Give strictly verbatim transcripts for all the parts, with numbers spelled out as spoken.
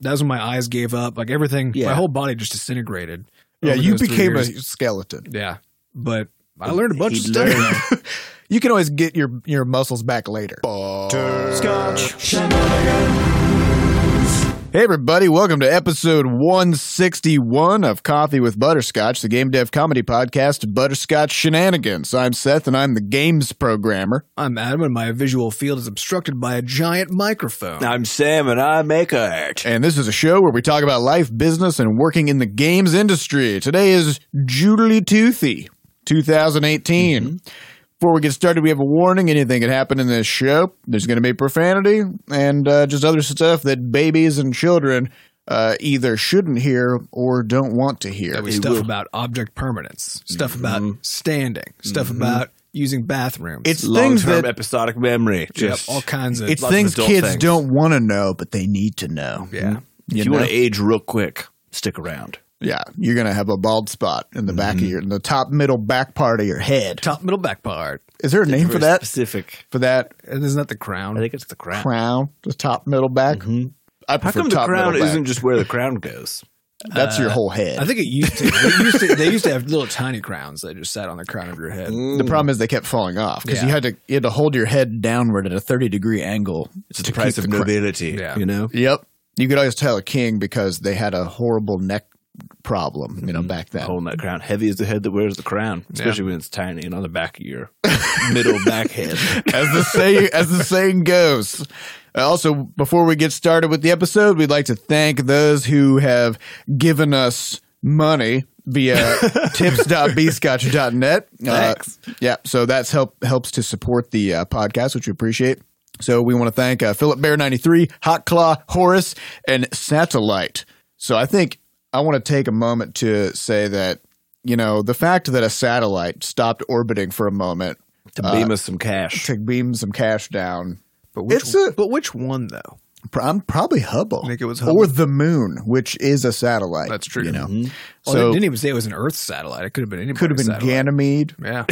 that's when my eyes gave up. Like everything, yeah. my whole body just disintegrated. Yeah, you became a skeleton. Yeah, but I learned a bunch he of stuff. You can always get your, your muscles back later. Butterscotch Shenanigans. Hey, everybody. Welcome to episode one sixty-one of Coffee with Butterscotch, the game dev comedy podcast, Butterscotch Shenanigans. I'm Seth, and I'm the games programmer. I'm Adam, and my visual field is obstructed by a giant microphone. I'm Sam, and I make art. And this is a show where we talk about life, business, and working in the games industry. Today is Jubilee Toothy, two thousand eighteen. Mm-hmm. Before we get started, we have a warning. Anything can happen in this show. There's going to be profanity and uh, just other stuff that babies and children uh, either shouldn't hear or don't want to hear. There's stuff will. about object permanence, stuff mm-hmm. about standing, stuff mm-hmm. about using bathrooms. It's long-term that, episodic memory. Just, yep, all kinds of. It's things of kids things. don't want to know, but they need to know. Yeah. You if you want to age real quick, stick around. Yeah, you're going to have a bald spot in the back mm-hmm. of your, in the top middle back part of your head. Top middle back part. Is there a it's name for that? Specific. For that? Isn't that the crown? I think it's the crown. Crown, the top middle back. Mm-hmm. I prefer How come top the crown isn't just where the crown goes? That's uh, your whole head. I think it used to. They used to, they used to have little tiny crowns that just sat on the crown of your head. Mm. The problem is they kept falling off because yeah. you had to you had to hold your head downward at a thirty degree angle. It's the price of nobility, yeah. you know? Yep. You could always tell a king because they had a horrible neck problem, you know, mm-hmm. back then. Holding that crown. Heavy is the head that wears the crown, especially yeah. when it's tiny and on the back of your middle back head. As the saying, as the saying goes. Also, before we get started with the episode, we'd like to thank those who have given us money via tips dot b scotch dot net. Thanks. Uh, yeah, so that's help helps to support the uh, podcast, which we appreciate. So we want to thank uh, Philip Bear ninety-three, Hot Claw, Horace, and Satellite. So I think I want to take a moment to say that, you know, the fact that a satellite stopped orbiting for a moment to beam uh, us some cash, to beam some cash down. But which, it's a, but which one though? I'm probably Hubble. I think it was Hubble or the Moon, which is a satellite. That's true. You know, mm-hmm. well, so they didn't even say it was an Earth satellite. It could have been anybody. Could have been satellite. Ganymede. Yeah,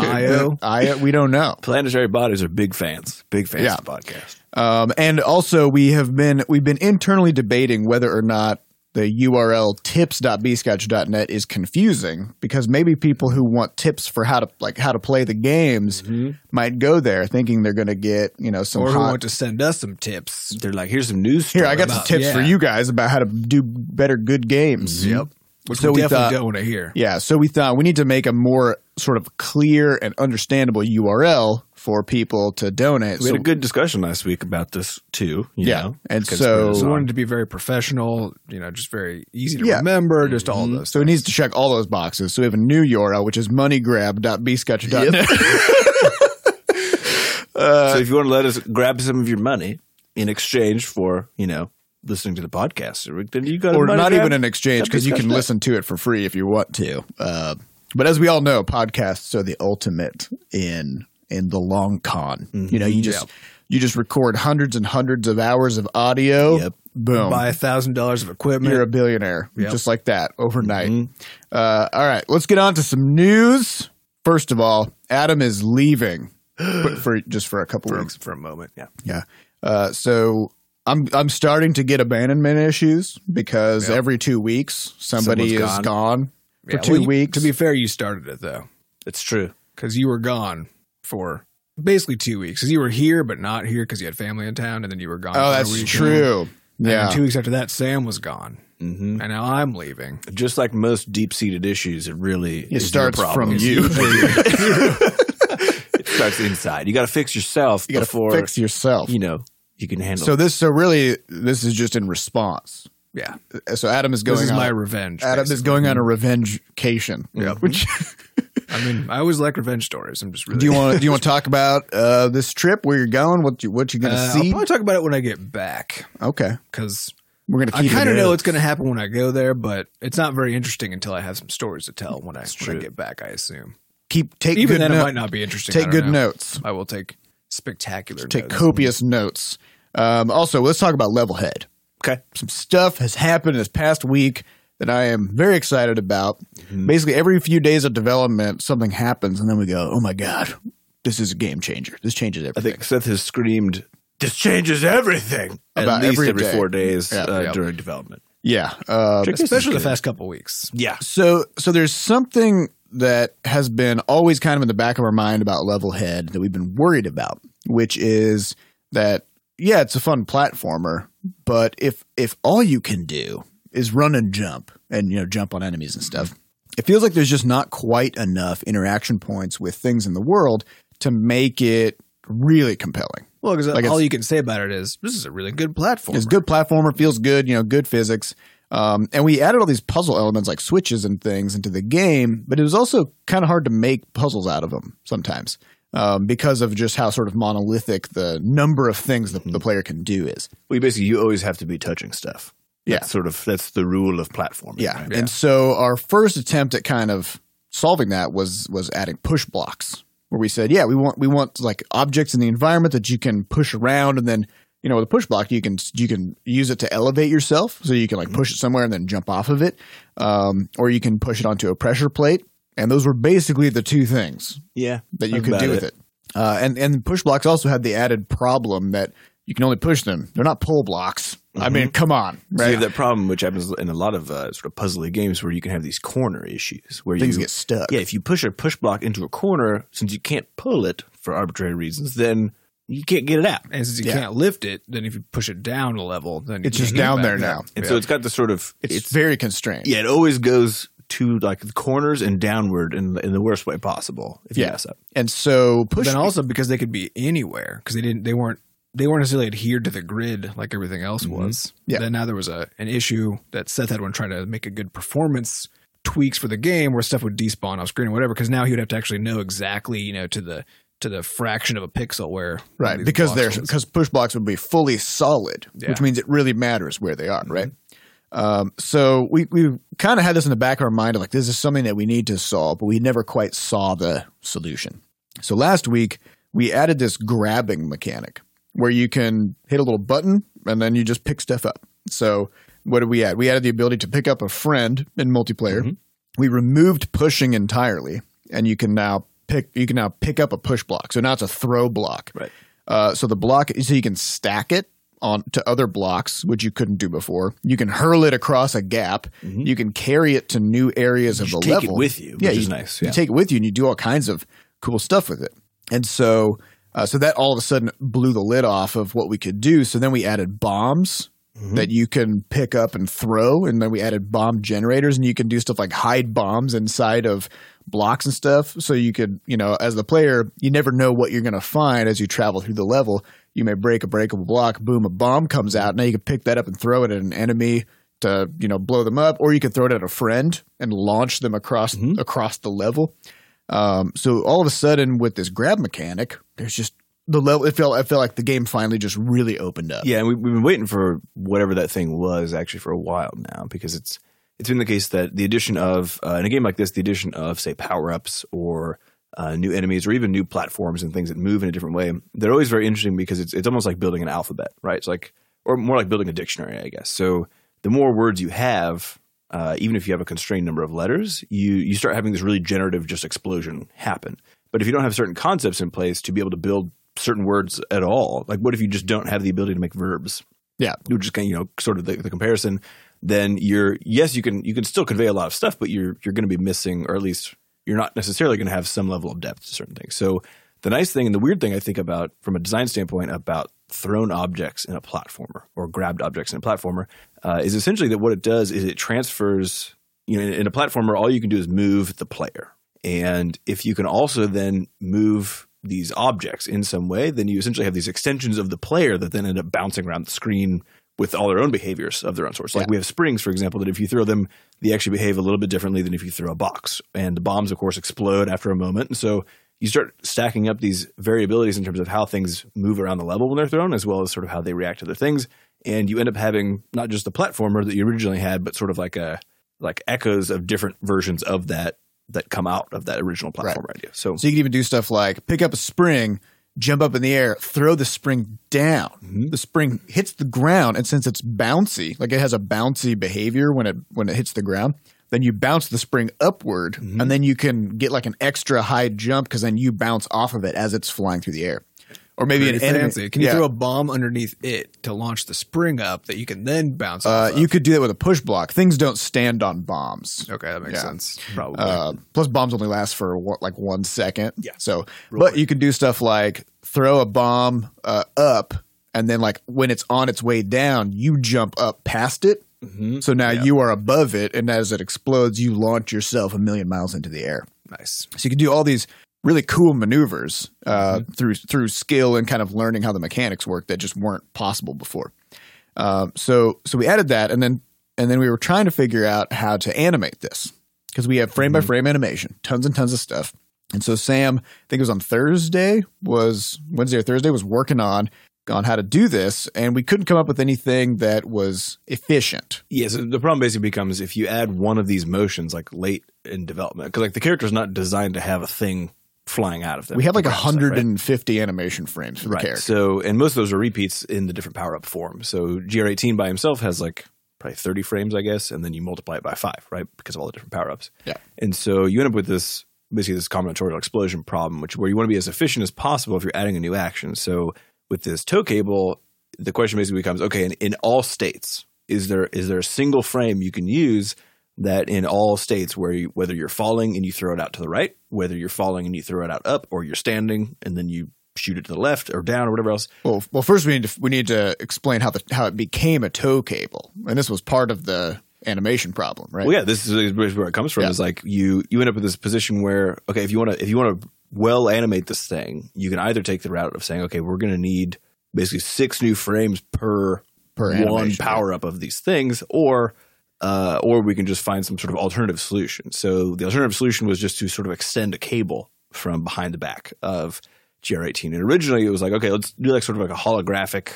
Io. Io. We don't know. Planetary bodies are big fans. Big fans yeah. of the podcast. Um, and also, we have been we've been internally debating whether or not the U R L tips dot b scotch dot net is confusing because maybe people who want tips for how to like how to play the games mm-hmm. might go there thinking they're going to get, you know, some or hot, who want to send us some tips. They're like, here's some news. Here, I got about, some tips yeah. for you guys about how to do better good games. Mm-hmm. Yep. Which so we definitely we thought, don't want to hear. Yeah. So we thought we need to make a more sort of clear and understandable U R L for people to donate. We so, had a good discussion last week about this too. You yeah. know, and so we wanted to be very professional, you know, just very easy to yeah. remember, just mm-hmm. all of those. So things. It needs to check all those boxes. So we have a new U R L, which is moneygrab dot b scotch dot net. Yep. uh, so if you want to let us grab some of your money in exchange for, you know, listening to the podcast, then you got or not even in exchange because you can listen to it for free if you want to. Uh, but as we all know, podcasts are the ultimate in – in the long con. Mm-hmm. You know, you just yep. you just record hundreds and hundreds of hours of audio. Yep. Boom. Buy a thousand dollars of equipment. You're a billionaire. Yep. Just like that overnight. Mm-hmm. Uh, all right. Let's get on to some news. First of all, Adam is leaving but for just for a couple for, weeks. For a moment. Yeah. Yeah. Uh, so I'm I'm starting to get abandonment issues because yep. every two weeks somebody Someone's is gone, gone for yeah, two well, you, weeks. To be fair, you started it though. It's true. Because you were gone for basically two weeks because you were here but not here because you had family in town and then you were gone. Oh, that's true. And yeah. Two weeks after that, Sam was gone, mm-hmm. and now I'm leaving. Just like most deep-seated issues, it really it is starts no problem. from you. It starts inside. You got to fix yourself. You got to fix yourself. You know, you can handle. So this. It. So really, this is just in response. Yeah. So Adam is going. This is on, my revenge. Adam basically. is going on a revengecation. Yeah. Which. I mean, I always like revenge stories. I'm just really. Do you want to do you want to talk about uh, this trip? Where you're going? What you what you're going to uh, see? I'll probably talk about it when I get back. Okay, because we're going to. I kind of know what's going to happen when I go there, but it's not very interesting until I have some stories to tell when I, when I get back. I assume. Keep take even good then no- it might not be interesting. Take good know. notes. I will take spectacular. Take notes. Take copious notes. Um, also, let's talk about Levelhead. Okay, some stuff has happened this past week that I am very excited about. Mm-hmm. Basically, every few days of development, something happens, and then we go, oh, my God, this is a game changer. This changes everything. I think Seth has screamed this changes everything. At About least every, every four days yep, uh, yep. during development. Yeah. Uh, especially the past couple weeks. Yeah. So so there's something that has been always kind of in the back of our mind about Levelhead that we've been worried about, which is that, yeah, it's a fun platformer, but if if all you can do is run and jump and, you know, jump on enemies and stuff, it feels like there's just not quite enough interaction points with things in the world to make it really compelling. Well, because like all you can say about it is, this is a really good platformer. It's a good platformer, feels good, you know, good physics. Um, and we added all these puzzle elements like switches and things into the game, but it was also kind of hard to make puzzles out of them sometimes um, because of just how sort of monolithic the number of things that mm-hmm. the player can do is. Well, you basically, you always have to be touching stuff. Yeah. That's sort of, that's the rule of platforming. Yeah. Right? yeah. And so our first attempt at kind of solving that was was adding push blocks. Where we said, yeah, we want we want like objects in the environment that you can push around, and then, you know, with a push block you can you can use it to elevate yourself, so you can like push it somewhere and then jump off of it, um, or you can push it onto a pressure plate, and those were basically the two things, yeah, that you could do it. with it. Uh, and and push blocks also had the added problem that you can only push them; they're not pull blocks. Mm-hmm. I mean, come on, right? So you have that problem which happens in a lot of uh, sort of puzzly games where you can have these corner issues where things you, get stuck. Yeah, if you push a push block into a corner, since you can't pull it for arbitrary reasons, then you can't get it out. And since you yeah. can't lift it, then if you push it down a level, then it's you just down there now. And yeah. so it's got the sort of it's, it's very constrained. Yeah, it always goes to like the corners and downward in in the worst way possible. If yeah. you mess up, and so push. But then also because they could be anywhere because they didn't they weren't. They weren't necessarily adhered to the grid like everything else was. Yeah. Then now there was a an issue that Seth had when trying to make a good performance tweaks for the game where stuff would despawn off screen or whatever, because now he would have to actually know exactly, you know, to the to the fraction of a pixel where right because there's because push blocks would be fully solid, yeah. which means it really matters where they are, mm-hmm. right? Um, so we we kind of had this in the back of our mind of like this is something that we need to solve, but we never quite saw the solution. So last week we added this grabbing mechanic, where you can hit a little button and then you just pick stuff up. So what did we add? We added the ability to pick up a friend in multiplayer. Mm-hmm. We removed pushing entirely, and you can now pick you can now pick up a push block. So now it's a throw block. Right. Uh, so the block so you can stack it on to other blocks, which you couldn't do before. You can hurl it across a gap. Mm-hmm. You can carry it to new areas you of the take level. Take it with you, yeah, which you, is nice. Yeah. You take it with you and you do all kinds of cool stuff with it. And so Uh, so that all of a sudden blew the lid off of what we could do. So then we added bombs mm-hmm. that you can pick up and throw. And then we added bomb generators, and you can do stuff like hide bombs inside of blocks and stuff. So you could, you know, as the player, you never know what you're going to find as you travel through the level. You may break a breakable block. Boom, a bomb comes out. Now you can pick that up and throw it at an enemy to, you know, blow them up. Or you can throw it at a friend and launch them across mm-hmm. across the level. Um, so all of a sudden with this grab mechanic, there's just the level. It felt I felt like the game finally just really opened up. Yeah, and we, we've been waiting for whatever that thing was actually for a while now, because it's it's been the case that the addition of uh, in a game like this, the addition of say power ups or uh, new enemies or even new platforms and things that move in a different way, they're always very interesting because it's it's almost like building an alphabet, right? It's like or more like building a dictionary, I guess. So the more words you have, Uh, even if you have a constrained number of letters, you you start having this really generative just explosion happen. But if you don't have certain concepts in place to be able to build certain words at all, like what if you just don't have the ability to make verbs? Yeah. You're just kind of, you know, sort of the, the comparison. Then you're – yes, you can you can still convey a lot of stuff, but you're you're going to be missing, or at least you're not necessarily going to have some level of depth to certain things. So the nice thing and the weird thing I think about from a design standpoint about thrown objects in a platformer or grabbed objects in a platformer uh, is essentially that what it does is it transfers, you know, in, in a platformer, all you can do is move the player. And if you can also then move these objects in some way, then you essentially have these extensions of the player that then end up bouncing around the screen with all their own behaviors of their own sorts. Like yeah. we have springs, for example, that if you throw them, they actually behave a little bit differently than if you throw a box. And the bombs, of course, explode after a moment. And so you start stacking up these variabilities in terms of how things move around the level when they're thrown, as well as sort of how they react to other things. And you end up having not just the platformer that you originally had, but sort of like a like echoes of different versions of that that come out of that original platformer right. idea. So, so you can even do stuff like pick up a spring, jump up in the air, throw the spring down. Mm-hmm. The spring hits the ground, and since it's bouncy, like it has a bouncy behavior when it when it hits the ground, then you bounce the spring upward, mm-hmm. and then you can get like an extra high jump because then you bounce off of it as it's flying through the air. Or maybe an fancy. Enemy. Can you yeah. throw a bomb underneath it to launch the spring up that you can then bounce off uh, You could do that with a push block. Things don't stand on bombs. Okay, that makes yeah. sense. Probably. Uh, plus bombs only last for one, like one second. Yeah. So, Real But weird. You can do stuff like throw a bomb uh, up, and then like when it's on its way down, you jump up past it. Mm-hmm. So now yeah. you are above it, and as it explodes, you launch yourself a million miles into the air. Nice. So you can do all these really cool maneuvers uh, mm-hmm. through through skill and kind of learning how the mechanics work that just weren't possible before. Uh, so so we added that, and then and then we were trying to figure out how to animate this because we have frame by frame animation, tons and tons of stuff. And so Sam, I think it was on Thursday, was Wednesday or Thursday, was working on on how to do this, and we couldn't come up with anything that was efficient. Yes, yeah, so the problem basically becomes if you add one of these motions like late in development, because like the character's not designed to have a thing flying out of them. We have like one hundred fifty stuff, right? animation frames for the right. character. So, and most of those are repeats in the different power-up form. So G R eighteen by himself has like probably thirty frames, I guess, and then you multiply it by five, right, because of all the different power-ups. Yeah. And so you end up with this basically this combinatorial explosion problem, which where you want to be as efficient as possible if you're adding a new action. So with this tow cable, the question basically becomes, okay, in, in all states, is there is there a single frame you can use that in all states where you, whether you're falling and you throw it out to the right, whether you're falling and you throw it out up, or you're standing and then you shoot it to the left or down or whatever else. Well, well, first we need to we need to explain how the how it became a tow cable, and this was part of the animation problem, right? Well, yeah, this is where it comes from. Yeah. Is like you you end up with this position where okay, if you want to if you want to well animate this thing, you can either take the route of saying okay, we're going to need basically six new frames per per one animation, power up of these things, or Uh, or we can just find some sort of alternative solution. So the alternative solution was just to sort of extend a cable from behind the back of G R eighteen. And originally it was like, okay, let's do like sort of like a holographic,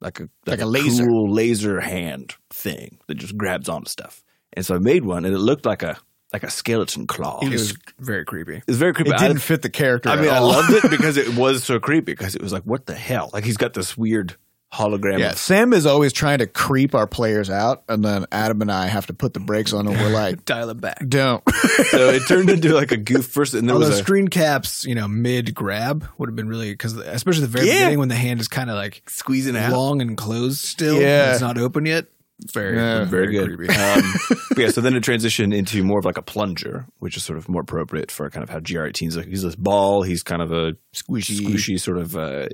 like a, like like a, a laser. cool laser hand thing that just grabs onto stuff. And so I made one, and it looked like a like a skeleton claw. It was, it was very creepy. It was very creepy. It didn't I, fit the character I mean, all. I loved it because it was so creepy because it was like, what the hell? Like he's got this weird hologram. Yeah, Sam is always trying to creep our players out, and then Adam and I have to put the brakes on, and we're like, dial it back. Don't. So it turned into like a goof first, and there Although was a screen caps. You know, mid grab would have been really because, especially the very yeah. beginning when the hand is kind of like squeezing out, long and closed still. Yeah, and it's not open yet. Very, yeah, very, very good. um, yeah. So then it transitioned into more of like a plunger, which is sort of more appropriate for kind of how G R eighteen is. Like he's this ball. He's kind of a squishy, squishy sort of. Uh,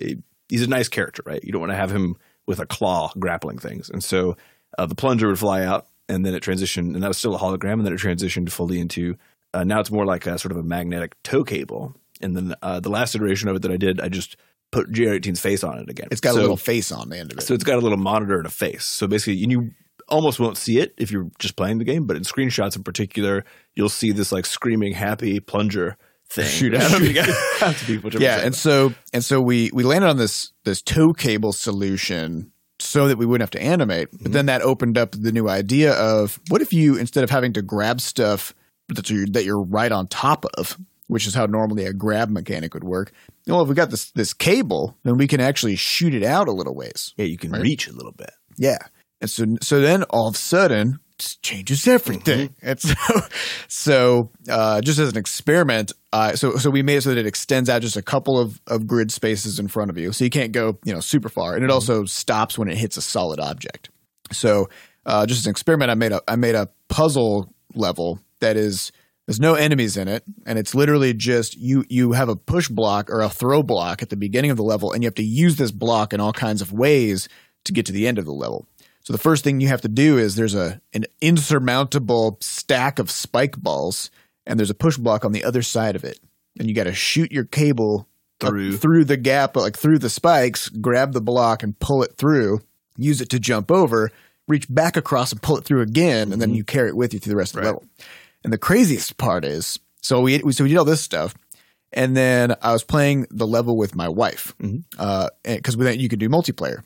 He's a nice character, right? You don't want to have him with a claw grappling things. And so uh, the plunger would fly out, and then it transitioned, and that was still a hologram, and then it transitioned fully into uh, – now it's more like a sort of a magnetic tow cable. And then uh, the last iteration of it that I did, I just put G R eighteen's face on it again. It's got so, a little face on the end of it. So it's got a little monitor and a face. So basically you almost won't see it if you're just playing the game, but in screenshots in particular, you'll see this like screaming happy plunger thing. Shoot out of people. Yeah, and so and so we we landed on this this tow cable solution so that we wouldn't have to animate. Mm-hmm. But then that opened up the new idea of what if you instead of having to grab stuff that you're, that you're right on top of, which is how normally a grab mechanic would work. Well, if we got this this cable, then we can actually shoot it out a little ways. Yeah, you can right? reach a little bit. Yeah, and so so then all of a sudden changes everything. Mm-hmm. And so, so uh, just as an experiment, uh, so so we made it so that it extends out just a couple of, of grid spaces in front of you. So you can't go, you know, super far. And it mm-hmm. also stops when it hits a solid object. So uh, just as an experiment, I made a I made a puzzle level that is there's no enemies in it, and it's literally just you you have a push block or a throw block at the beginning of the level, and you have to use this block in all kinds of ways to get to the end of the level. So the first thing you have to do is there's a an insurmountable stack of spike balls, and there's a push block on the other side of it. And you got to shoot your cable through. Up, through the gap, like through the spikes, grab the block and pull it through, use it to jump over, reach back across and pull it through again, mm-hmm. and then you carry it with you through the rest right. of the level. And the craziest part is – so we so we did all this stuff. And then I was playing the level with my wife because mm-hmm. uh, you could do multiplayer.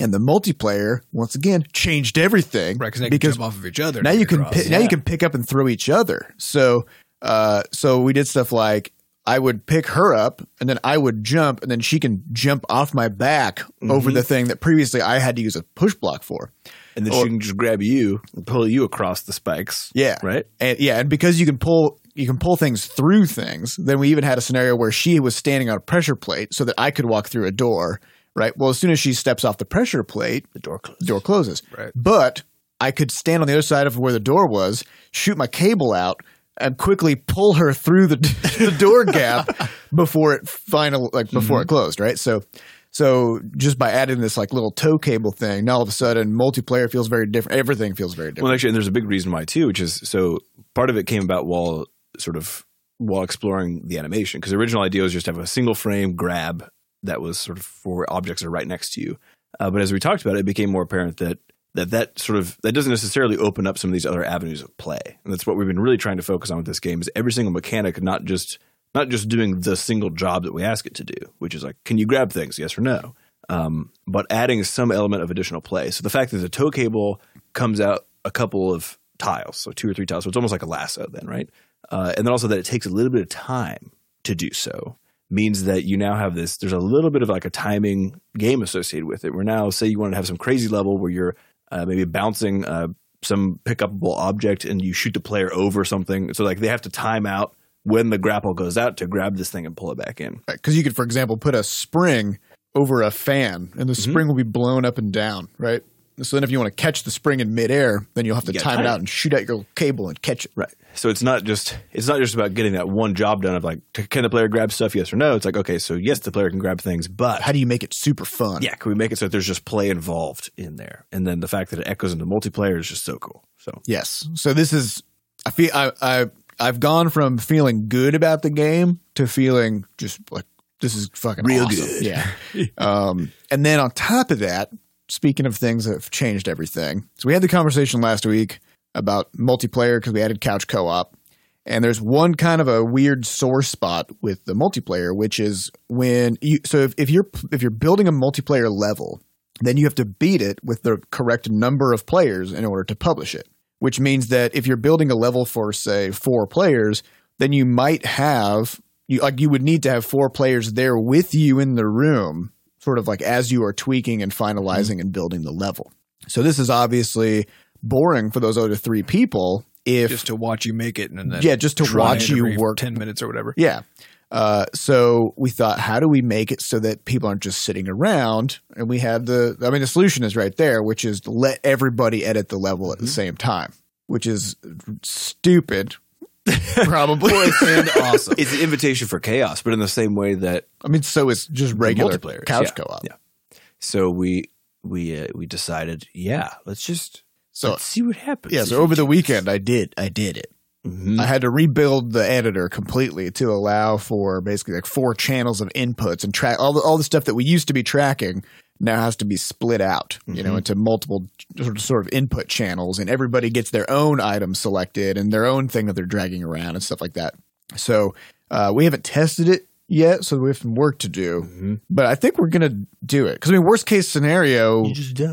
And the multiplayer once again changed everything, right? Because they can jump off of each other. Now you can pick, yeah. now you can pick up and throw each other. So, uh, so we did stuff like I would pick her up, and then I would jump, and then she can jump off my back mm-hmm. over the thing that previously I had to use a push block for. and then or, she can just grab you and pull you across the spikes. Yeah, right. And yeah, and because you can pull you can pull things through things. Then we even had a scenario where she was standing on a pressure plate so that I could walk through a door. Right. Well, as soon as she steps off the pressure plate, the door closes. The door closes. Right. But I could stand on the other side of where the door was, shoot my cable out, and quickly pull her through the, the door gap before it final like before mm-hmm. it closed. Right. So. So just by adding this like little tow cable thing, now all of a sudden multiplayer feels very different. Everything feels very different. Well, actually, and there's a big reason why too, which is so part of it came about while sort of while exploring the animation, because the original idea was just to have a single frame grab that was sort of for objects that are right next to you. Uh, but as we talked about, it, it became more apparent that that that sort of that doesn't necessarily open up some of these other avenues of play, and that's what we've been really trying to focus on with this game is every single mechanic, not just. Not just doing the single job that we ask it to do, which is like, can you grab things? Yes or no. Um, but adding some element of additional play. So the fact that the tow cable comes out a couple of tiles, so two or three tiles, so it's almost like a lasso then, right? Uh, and then also that it takes a little bit of time to do so means that you now have this, there's a little bit of like a timing game associated with it. Where now, say you want to have some crazy level where you're uh, maybe bouncing uh, some pickupable object and you shoot the player over something. So like they have to time out when the grapple goes out to grab this thing and pull it back in. Because you could, for example, put a spring over a fan, and the mm-hmm. spring will be blown up and down, right? So then if you want to catch the spring in midair, then you'll have to you time, time it out and shoot out your cable and catch it. Right. So it's not just it's not just about getting that one job done of like, can the player grab stuff, yes or no? It's like, okay, so yes, the player can grab things, but – how do you make it super fun? Yeah, can we make it so that there's just play involved in there? And then the fact that it echoes into multiplayer is just so cool. So yes. So this is – I feel – I. I I've gone from feeling good about the game to feeling just like this is fucking real awesome. Good. Yeah. um, and then on top of that, speaking of things that have changed everything. So we had the conversation last week about multiplayer because we added couch co-op. And there's one kind of a weird sore spot with the multiplayer, which is when you so if, if you're if you're building a multiplayer level, then you have to beat it with the correct number of players in order to publish it. Which means that if you're building a level for, say, four players, then you might have you, – like you would need to have four players there with you in the room sort of like as you are tweaking and finalizing mm-hmm. and building the level. So this is obviously boring for those other three people if – just to watch you make it and then – yeah, just to watch you work – ten minutes or whatever. Yeah. Uh, so we thought, how do we make it so that people aren't just sitting around? And we had the, I mean, the solution is right there, which is let everybody edit the level at mm-hmm. the same time, which is stupid, probably. And awesome. It's an invitation for chaos, but in the same way that I mean, so is just regular multiplayer couch yeah, co-op. Yeah. So we we uh, we decided, yeah, let's just so, let's see what happens. Yeah. So over the weekend, I did I did it. Mm-hmm. I had to rebuild the editor completely to allow for basically like four channels of inputs and track all the, all the stuff that we used to be tracking now has to be split out, mm-hmm. you know, into multiple sort of input channels, and everybody gets their own item selected and their own thing that they're dragging around and stuff like that. So uh, we haven't tested it yet, so we have some work to do, mm-hmm. but I think we're going to do it because I mean, worst case scenario,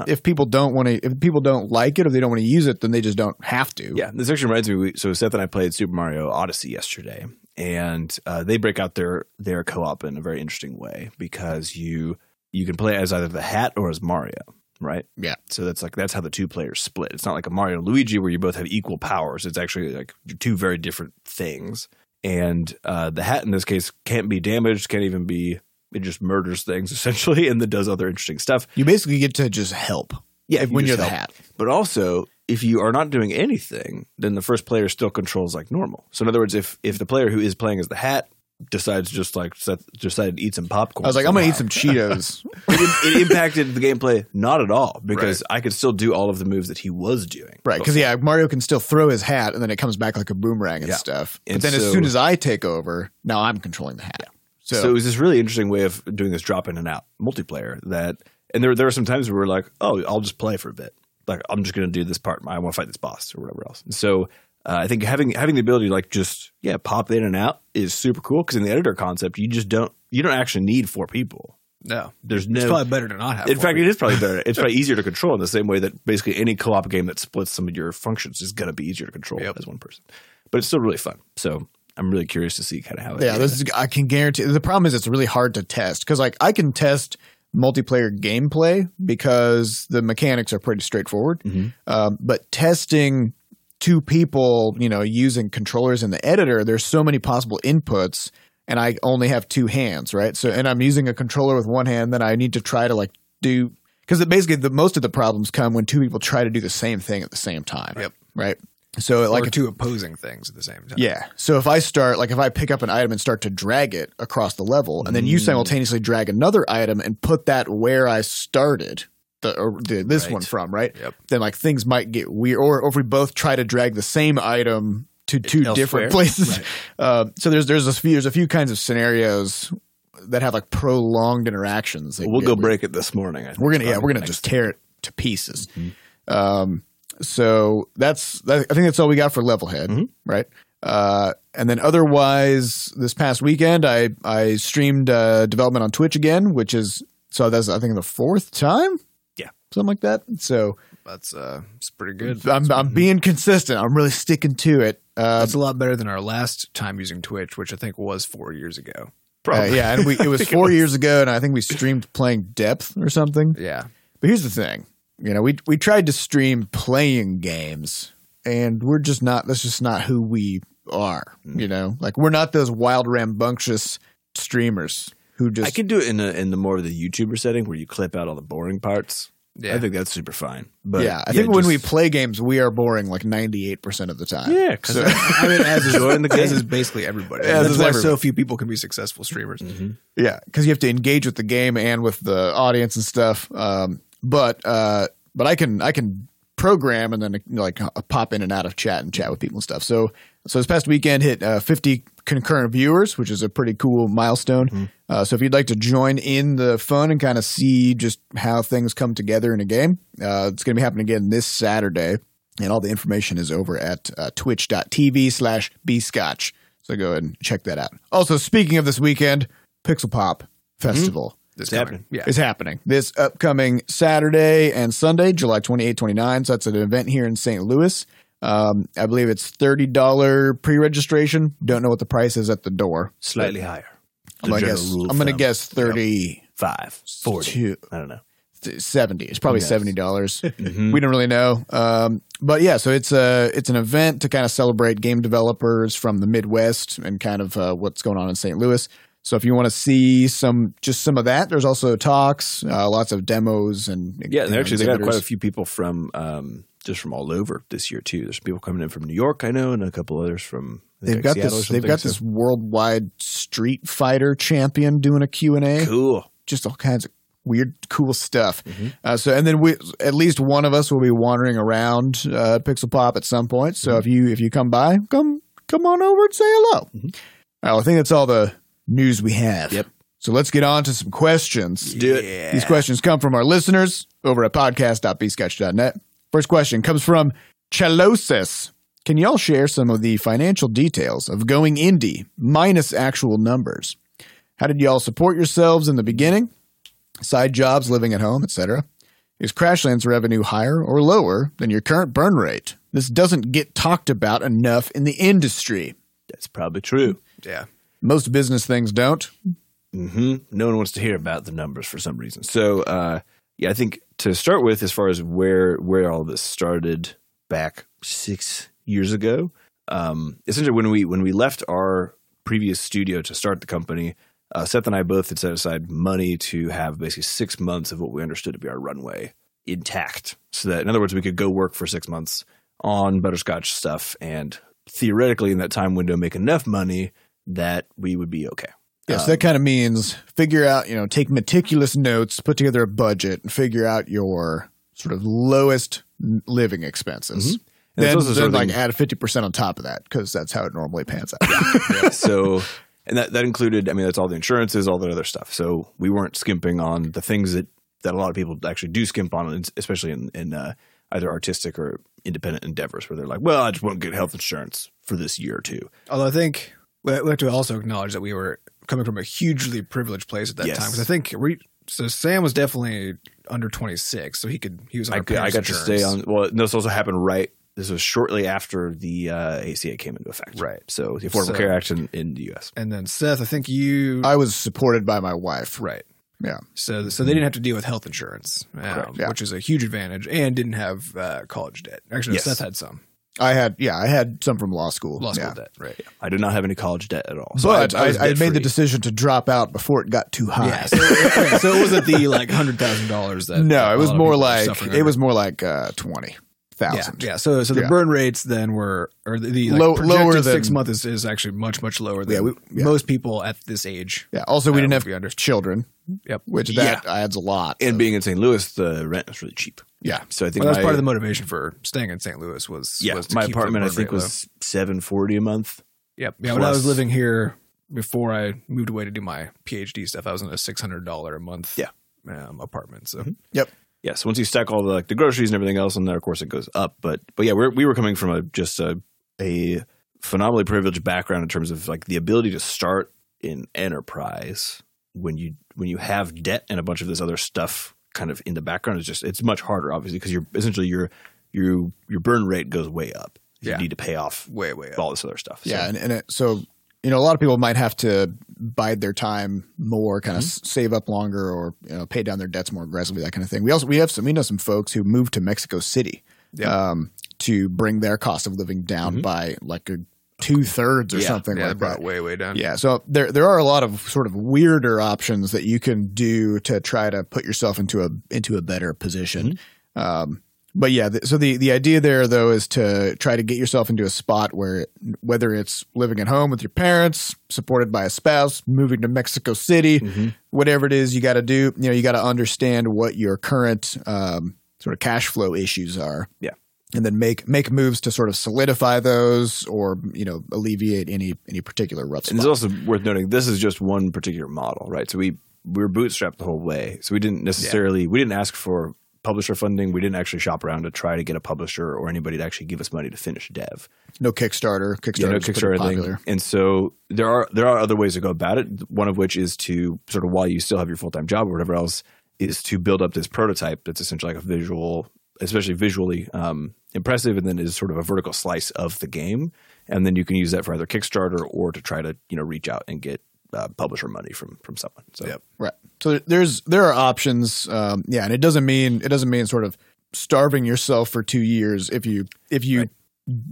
if people don't want to, if people don't like it or they don't want to use it, then they just don't have to. Yeah, this actually reminds me. We, so Seth and I played Super Mario Odyssey yesterday, and uh, they break out their their co-op in a very interesting way because you you can play as either the Hat or as Mario, right? Yeah. So that's like that's how the two players split. It's not like a Mario and Luigi where you both have equal powers. It's actually like two very different things. And uh, the Hat in this case can't be damaged, can't even be – it just murders things essentially and then does other interesting stuff. You basically get to just help yeah, when you you're the Hat. But also if you are not doing anything, then the first player still controls like normal. So in other words, if if the player who is playing as the Hat decides just like – decided to eat some popcorn. I was like, I'm going to eat some Cheetos. it, it impacted the gameplay not at all because right. I could still do all of the moves that he was doing. Right because, yeah, Mario can still throw his hat and then it comes back like a boomerang and yeah. stuff. But and then so, as soon as I take over, now I'm controlling the Hat. Yeah. So, so it was this really interesting way of doing this drop in and out multiplayer that – and there, there were some times where we were like, oh, I'll just play for a bit. Like I'm just going to do this part. I want to fight this boss or whatever else. And so – Uh, I think having having the ability to like just yeah pop in and out is super cool because in the editor concept you just don't you don't actually need four people. No, there's no. It's probably better to not have. In fact, people. It is probably better. It's probably easier to control in the same way that basically any co-op game that splits some of your functions is going to be easier to control yep. as one person. But it's still really fun. So I'm really curious to see kind of how. It yeah, this is, I can guarantee the problem is it's really hard to test because like I can test multiplayer gameplay because the mechanics are pretty straightforward. Mm-hmm. Um, but testing two people, you know, using controllers in the editor, there's so many possible inputs, and I only have two hands, right? So, and I'm using a controller with one hand, then I need to try to like do – because basically the most of the problems come when two people try to do the same thing at the same time. Yep. Right? So, or like two opposing things at the same time. Yeah. So if I start, like if I pick up an item and start to drag it across the level, and then mm. you simultaneously drag another item and put that where I started the, or the this right. one from, right? Yep. Then like things might get weird. Or, or if we both try to drag the same item to two Elsewhere. different places. Right. Uh, so there's there's a few there's a few kinds of scenarios that have like prolonged interactions. Well, we'll go weird. break it this morning. I think. We're gonna yeah we're gonna just tear it to pieces. Mm-hmm. Um. So that's – I think that's all we got for Levelhead, mm-hmm. right? Uh, and then otherwise, this past weekend, I, I streamed uh, development on Twitch again, which is – so that's, I think, the fourth time? Yeah. Something like that. So that's uh, it's pretty good. I'm, I'm being consistent. I'm really sticking to it. Uh, that's a lot better than our last time using Twitch, which I think was four years ago. Probably. Uh, yeah, and we, it was four it was. years ago, and I think we streamed playing Depth or something. Yeah. But here's the thing. You know, we we tried to stream playing games, and we're just not – that's just not who we are, you know? Like, we're not those wild, rambunctious streamers who just – I can do it in a, in the more of the YouTuber setting where you clip out all the boring parts. Yeah. I think that's super fine. But yeah, I yeah, think just, when we play games, we are boring like ninety-eight percent of the time. Yeah, because so, I mean, as is, the game. As is basically everybody. As that's why everybody. So few people can be successful streamers. Mm-hmm. Yeah, because you have to engage with the game and with the audience and stuff. Um But uh, but I can I can program and then like pop in and out of chat and chat with people and stuff. So so this past weekend hit uh, fifty concurrent viewers, which is a pretty cool milestone. Mm-hmm. Uh, so if you'd like to join in the fun and kind of see just how things come together in a game, uh, it's going to be happening again this Saturday. And all the information is over at uh, twitch dot t v slash b scotch. So go ahead and check that out. Also, speaking of this weekend, Pixel Pop Festival. Mm-hmm. This it's happening. Yeah. It's happening this upcoming Saturday and Sunday, July twenty-eighth, twenty-ninth. So that's an event here in Saint Louis. Um, I believe it's thirty dollars pre-registration. Don't know what the price is at the door. Slightly higher. I'm going to guess thirty-five, forty. Two, I don't know. seventy. It's probably yes. seventy dollars. Mm-hmm. We don't really know. Um, but yeah, so it's a, it's an event to kind of celebrate game developers from the Midwest and kind of uh, what's going on in Saint Louis. So if you want to see some, just some of that, there's also talks, uh, lots of demos, and yeah, and actually they got quite a few people from um, just from all over this year too. There's people coming in from New York, I know, and a couple others from they've like got Seattle this they've got so. this worldwide Street Fighter champion doing a Q and A. Cool, just all kinds of weird, cool stuff. Mm-hmm. Uh, so and then we, at least one of us will be wandering around uh, Pixel Pop at some point. So mm-hmm. if you if you come by, come come on over and say hello. Mm-hmm. All right, I think that's all the news we have. Yep. So let's get on to some questions. Do it. Yeah. These questions come from our listeners over at podcast dot b sketch dot net. First question comes from Chalosis. Can y'all share some of the financial details of going indie minus actual numbers? How did y'all support yourselves in the beginning? Side jobs, living at home, et cetera. Is Crashlands revenue higher or lower than your current burn rate? This doesn't get talked about enough in the industry. That's probably true. Yeah. Most business things don't. Mm-hmm. No one wants to hear about the numbers for some reason. So, uh, yeah, I think to start with, as far as where where all this started back six years ago, um, essentially when we when we left our previous studio to start the company, uh, Seth and I both had set aside money to have basically six months of what we understood to be our runway intact. So that, in other words, we could go work for six months on Butterscotch stuff and theoretically in that time window make enough money that we would be okay. Yes, yeah, so um, that kind of means figure out, you know, take meticulous notes, put together a budget, and figure out your sort of lowest living expenses. Mm-hmm. And then, then sort of like thing, add fifty percent on top of that because that's how it normally pans out. Yeah, yeah. So, and that, that included, I mean, that's all the insurances, all that other stuff. So we weren't skimping on the things that, that a lot of people actually do skimp on, especially in, in uh, either artistic or independent endeavors where they're like, well, I just won't get health insurance for this year or two. Although I think... We have to also acknowledge that we were coming from a hugely privileged place at that yes. time. Because I think we, so Sam was definitely under twenty-six, so he could he was on. I, could, I got insurance. to stay on. Well, this also happened right. This was shortly after the uh, A C A came into effect, right? So the Affordable so, Care Act in, in the U S. And then Seth, I think you, I was supported by my wife, right? Yeah. So so they didn't have to deal with health insurance, um, yeah. which is a huge advantage, and didn't have uh, college debt. Actually, yes. Seth had some. I had, yeah, I had some from law school. Law school yeah. debt, right. Yeah. I did not have any college debt at all. So but I, I, I, I made free. the decision to drop out before it got too high. Yeah, so, it, so it wasn't the like one hundred thousand dollars that No, it was more like, it was more like uh, twenty thousand. Yeah, yeah, so so the yeah. burn rates then were, or the, the like, Low, lower than, six month is, is actually much, much lower than yeah, we, yeah. most people at this age. Yeah, also we I didn't have under. children, Yep, which that yeah. adds a lot. And so. being in Saint Louis, the rent was really cheap. Yeah, so I think well, that was my, part of the motivation for staying in Saint Louis was yeah. Was to my keep apartment I think was seven forty a month. Yep. Yeah, plus. When I was living here before I moved away to do my PhD stuff, I was in a six hundred dollar a month yeah. um, apartment. So mm-hmm. yep. Yeah. So once you stack all the like, the groceries and everything else, and then of course it goes up. But but yeah, we we were coming from a just a, a phenomenally privileged background in terms of like the ability to start in enterprise when you when you have debt and a bunch of this other stuff. Kind of in the background is just it's much harder obviously because you're essentially your your your burn rate goes way up. You yeah. need to pay off way way up. all this other stuff. Yeah, so. and, and it, so you know a lot of people might have to bide their time more, kind mm-hmm. of save up longer, or you know pay down their debts more aggressively, that kind of thing. We also we have some we know some folks who moved to Mexico City yeah. um, to bring their cost of living down mm-hmm. by like a two thirds or yeah. something yeah, like brought that. Way way down. Yeah, so there there are a lot of sort of weirder options that you can do to try to put yourself into a into a better position. Mm-hmm. Um, but yeah, th- so the the idea there though is to try to get yourself into a spot where it, whether it's living at home with your parents, supported by a spouse, moving to Mexico City, mm-hmm. whatever it is you got to do, you know, you got to understand what your current um, sort of cash flow issues are. Yeah. And then make make moves to sort of solidify those, or you know alleviate any any particular rough spot. And it's also worth noting this is just one particular model, right? So we we were bootstrapped the whole way, so we didn't necessarily yeah. we didn't ask for publisher funding. We didn't actually shop around to try to get a publisher or anybody to actually give us money to finish dev. No Kickstarter, Kickstarter, yeah, no Kickstarter popular. Thing. And so there are there are other ways to go about it. One of which is to sort of while you still have your full time job or whatever else, is to build up this prototype that's essentially like a visual. Especially visually um, impressive, and then is sort of a vertical slice of the game, and then you can use that for either Kickstarter or to try to you know reach out and get uh, publisher money from from someone. So yep. right, so there's there are options, um, yeah, and it doesn't mean it doesn't mean sort of starving yourself for two years if you if you right.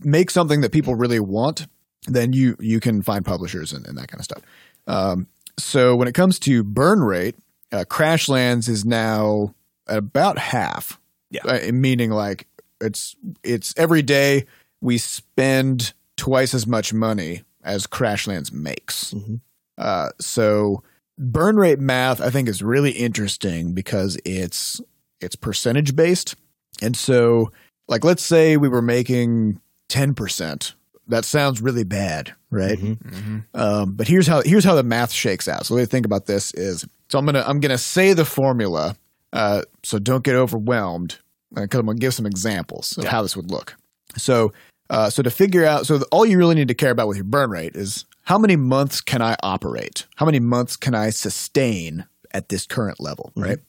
make something that people really want, then you you can find publishers and, and that kind of stuff. Um, so when it comes to burn rate, uh, Crashlands is now at about half. Yeah, uh, meaning like it's it's every day we spend twice as much money as Crashlands makes. Mm-hmm. Uh, so burn rate math, I think, is really interesting because it's it's percentage based, and so like let's say we were making ten percent. That sounds really bad, right? Mm-hmm. Mm-hmm. Um, but here's how here's how the math shakes out. So the way to think about this is so I'm gonna I'm gonna say the formula. Uh, so don't get overwhelmed because uh, I'm going to give some examples of yeah. how this would look. So uh, so to figure out – so the, all you really need to care about with your burn rate is how many months can I operate? How many months can I sustain at this current level, mm-hmm. right?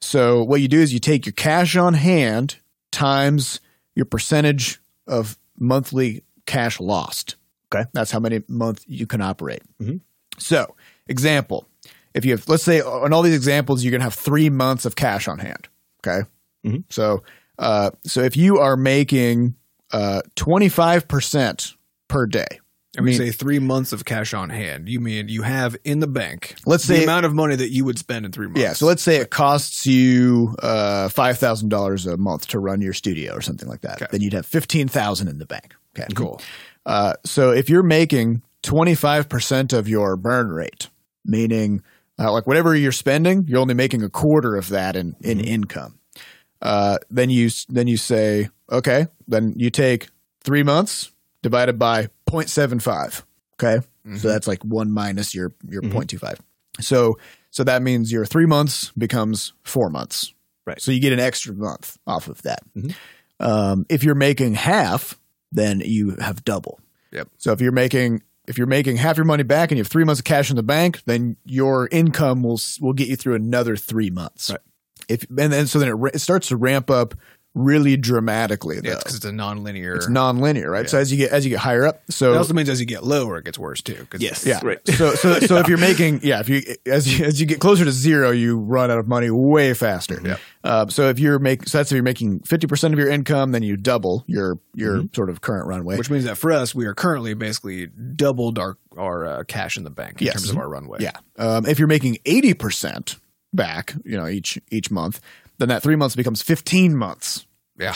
So what you do is you take your cash on hand times your percentage of monthly cash lost. Okay. That's how many months you can operate. Mm-hmm. So example – if you have, let's say, on all these examples, you're going to have three months of cash on hand. Okay. Mm-hmm. So, uh, so if you are making uh, twenty-five percent per day, I mean, say three months of cash on hand, you mean you have in the bank let's say the amount of money that you would spend in three months. Yeah. So let's say it costs you uh, five thousand dollars a month to run your studio or something like that. Okay. Then you'd have fifteen thousand dollars in the bank. Okay. Cool. Uh, so if you're making twenty-five percent of your burn rate, meaning – Uh, like whatever you're spending, you're only making a quarter of that in, in mm-hmm. income. Uh, then you then you say, okay, then you take three months divided by zero point seven five. Okay, mm-hmm. so that's like one minus your your mm-hmm. zero point two five. So so that means your three months becomes four months. Right. So you get an extra month off of that. Mm-hmm. Um, if you're making half, then you have double. Yep. So if you're making If you're making half your money back and you have three months of cash in the bank, then your income will will get you through another three months. Right. If and then so then it, it starts to ramp up really dramatically, though. Yeah, because it's, it's a nonlinear. It's nonlinear, right? Yeah. So as you get as you get higher up, so it also means as you get lower, it gets worse too. Yes, yeah. Right. So so so yeah. if you're making yeah, if you as you, as you get closer to zero, you run out of money way faster. Yeah. Uh, so if you're make so that's if you're making fifty percent of your income, then you double your your mm-hmm. sort of current runway. Which means that for us, we are currently basically doubled our our uh, cash in the bank in yes. terms of our runway. Yeah. Um, if you're making eighty percent back, you know, each each month, then that three months becomes fifteen months. Yeah.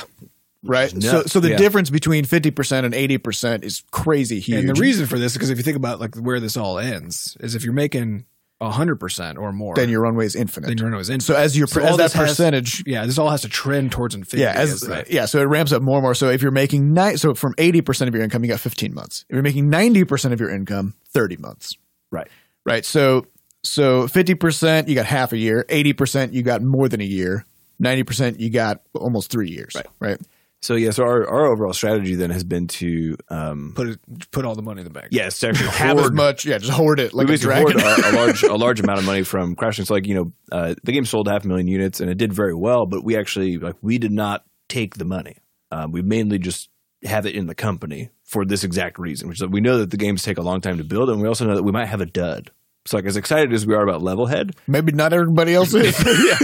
Right? So so the yeah. difference between fifty percent and eighty percent is crazy huge. And the reason for this is because if you think about like where this all ends is if you're making one hundred percent or more. Then your runway is infinite. Then your runway is infinite. So as, your, so as that percentage. Has, yeah, this all has to trend towards infinity. Yeah, as, uh, yeah, so it ramps up more and more. So if you're making ni- – so from eighty percent of your income, you got fifteen months. If you're making ninety percent of your income, thirty months. Right. Right. So so fifty percent, you got half a year. eighty percent, you got more than a year. ninety percent, you got almost three years, right? right? So, yeah, so our, our overall strategy then has been to um, – Put it, put all the money in the bank. Yes, to actually hoard. Have as much. Yeah, just hoard it like we a dragon. We hoard a, a, large, a large amount of money from Crashlands. So, like, you know, uh, the game sold half a million units and it did very well, but we actually – like we did not take the money. Um, we mainly just have it in the company for this exact reason, which is that we know that the games take a long time to build and we also know that we might have a dud. So, like, as excited as we are about Levelhead – Maybe not everybody else is. yeah.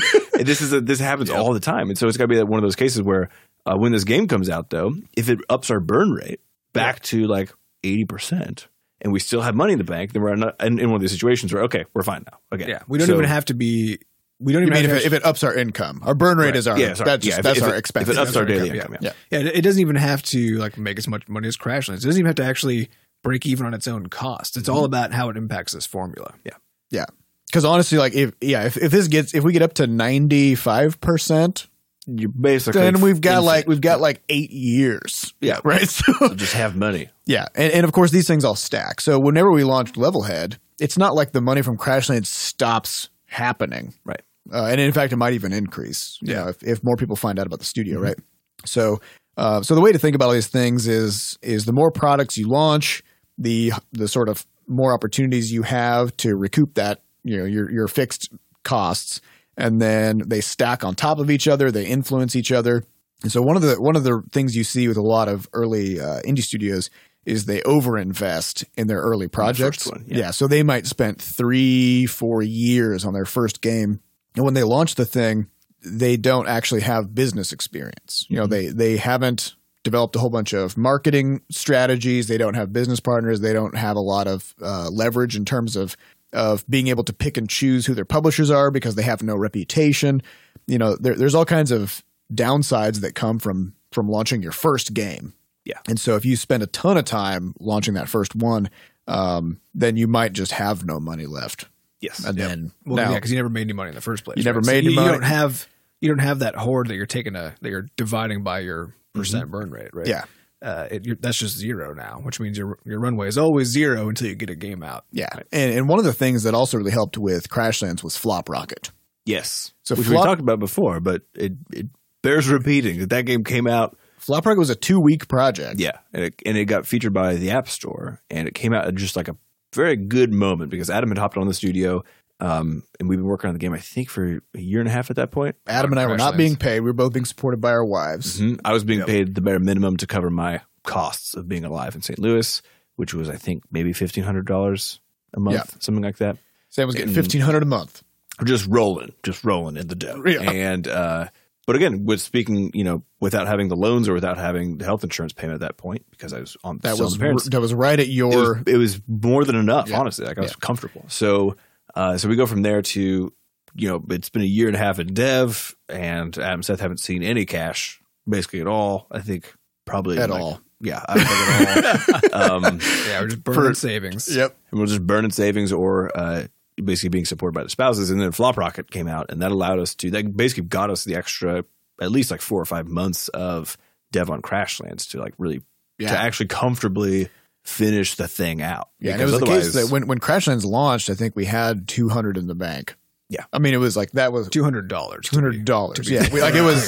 This is a, this happens yeah. all the time, and so it's got to be one of those cases where uh, when this game comes out, though, if it ups our burn rate back yeah. to like eighty percent, and we still have money in the bank, then we're not, in, in one of these situations where okay, we're fine now. Okay, yeah, we don't so, even have to be. We don't even mean have if, to it, if it ups our income, our burn rate right. is our yeah, that's our, that's, yeah, just, if, that's if our it, expense. If it ups that's our daily income, income yeah. Yeah. yeah, yeah, it doesn't even have to like make as much money as Crashlands. It doesn't even have to actually break even on its own cost. It's mm-hmm. all about how it impacts this formula. Yeah, yeah. Because honestly, like if yeah, if, if this gets if we get up to ninety five percent, you basically then we've got infinite. like we've got like eight years. Yeah, right. So, so just have money. Yeah, and and of course these things all stack. So whenever we launched Levelhead, it's not like the money from Crashlands stops happening. Right. Uh, and in fact, it might even increase. Yeah. You know, if if more people find out about the studio, mm-hmm. right? So uh, so the way to think about all these things is is the more products you launch, the the sort of more opportunities you have to recoup that. You know, your your fixed costs, and then they stack on top of each other. They influence each other. And so one of the one of the things you see with a lot of early uh, indie studios is they overinvest in their early projects. The first one, yeah. yeah, so they might spend three, four years on their first game, and when they launch the thing, they don't actually have business experience. You know, mm-hmm. they they haven't developed a whole bunch of marketing strategies. They don't have business partners. They don't have a lot of uh, leverage in terms of. of being able to pick and choose who their publishers are because they have no reputation. You know, there, there's all kinds of downsides that come from from launching your first game. Yeah. And so if you spend a ton of time launching that first one, um, then you might just have no money left. Yes. And yep. then well, now, yeah, because you never made any money in the first place. You right? never made so any you money. You don't have you don't have that hoard that you're taking a that you're dividing by your percent mm-hmm. burn rate, right? Yeah. Uh, it, that's just zero now, which means your your runway is always zero until you get a game out. Yeah, right. and and one of the things that also really helped with Crashlands was Flop Rocket. Yes, so which Flop, we talked about before, but it, it bears repeating that that game came out. Flop Rocket was a two week project. Yeah, and it, and it got featured by the App Store, and it came out at just like a very good moment because Adam had hopped on the studio. Um, and we've been working on the game, I think, for a year and a half at that point. Adam and I were not being paid. We were both being supported by our wives. Mm-hmm. I was being yep. paid the bare minimum to cover my costs of being alive in Saint Louis, which was, I think, maybe fifteen hundred dollars a month, yep. something like that. Sam was getting and fifteen hundred dollars a month. Just rolling, just rolling in the dough. Yeah. And, uh, but again, with speaking, you know, without having the loans or without having the health insurance payment at that point, because I was on that was parents, that was right at your. It was, it was more than enough, yeah. honestly. Like I was yeah. comfortable. So. Uh, so we go from there to, you know, it's been a year and a half in dev, and Adam and Seth haven't seen any cash basically at all. I think probably at like, all. Yeah, I don't think at all. Um, yeah, we're just burning for, savings. Yep, and we're just burning savings, or uh, basically being supported by the spouses. And then Flop Rocket came out, and that allowed us to that basically got us the extra at least like four or five months of dev on Crashlands to like really yeah. to actually comfortably. Finish the thing out. Yeah, and it was the case that when, when Crashlands launched, I think we had two hundred in the bank. Yeah. I mean, it was like that was two hundred dollars. two hundred dollars. Yeah. We, like it was,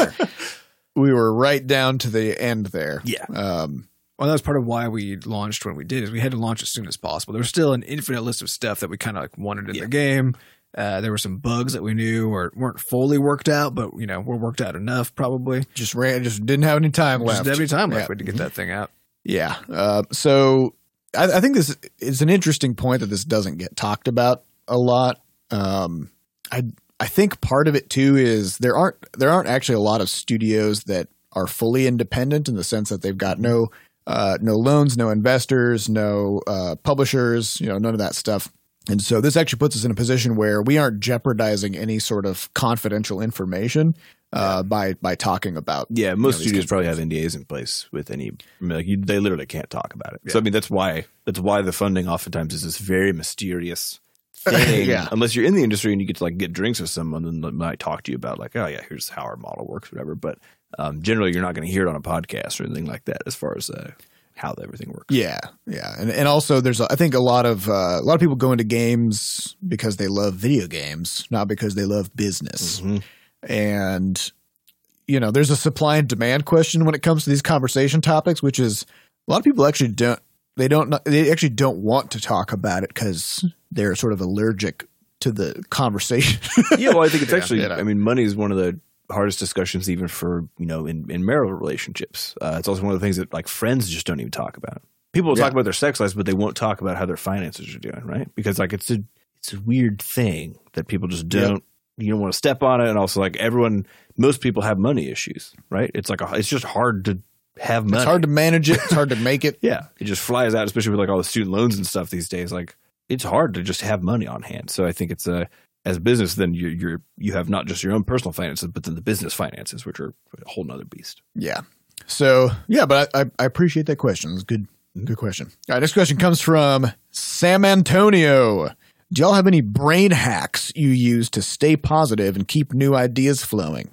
we were right down to the end there. Yeah. Um, well, that was part of why we launched when we did is we had to launch as soon as possible. There was still an infinite list of stuff that we kind of like wanted in yeah. the game. Uh, there were some bugs that we knew or weren't fully worked out, but, you know, were worked out enough probably. Just ran, just didn't have any time left. Just didn't have any time left yeah. to get that thing out. Yeah. Uh, so I, I think this is an interesting point that this doesn't get talked about a lot. Um, I I think part of it too is there aren't there aren't actually a lot of studios that are fully independent in the sense that they've got no uh, no loans, no investors, no uh, publishers, you know, none of that stuff. And so this actually puts us in a position where we aren't jeopardizing any sort of confidential information uh, yeah. by by talking about. Yeah, most you know, studios probably have N D As in place with any. I mean, like you, they literally can't talk about it. Yeah. So I mean, that's why that's why the funding oftentimes is this very mysterious thing. yeah. Unless you're in the industry and you get to like get drinks with someone, then they might talk to you about like, oh yeah, here's how our model works, whatever. But um, generally, you're not going to hear it on a podcast or anything like that, as far as. Uh, how everything works. Yeah. Yeah. And and also there's, a, I think a lot of, uh, a lot of people go into games because they love video games, not because they love business. Mm-hmm. And, you know, there's a supply and demand question when it comes to these conversation topics, which is a lot of people actually don't, they don't, they actually don't want to talk about it because they're sort of allergic to the conversation. yeah. Well, I think it's actually, yeah, you know. I mean, money is one of the hardest discussions even for, you know, in, in marital relationships. Uh, it's also one of the things that like friends just don't even talk about. People will yeah. talk about their sex lives, but they won't talk about how their finances are doing, right? Because like it's a it's a weird thing that people just don't yep. you don't want to step on it. And also like everyone, most people have money issues, right? It's like a, it's just hard to have money. It's hard to manage it. It's hard to make it. Yeah. It just flies out, especially with like all the student loans and stuff these days. Like it's hard to just have money on hand. So I think it's a as business, then you you're you have not just your own personal finances, but then the business finances, which are a whole nother beast. Yeah. So yeah, but I, I appreciate that question. It's good good question. All right, next question comes from Sam Antonio. Do y'all have any brain hacks you use to stay positive and keep new ideas flowing?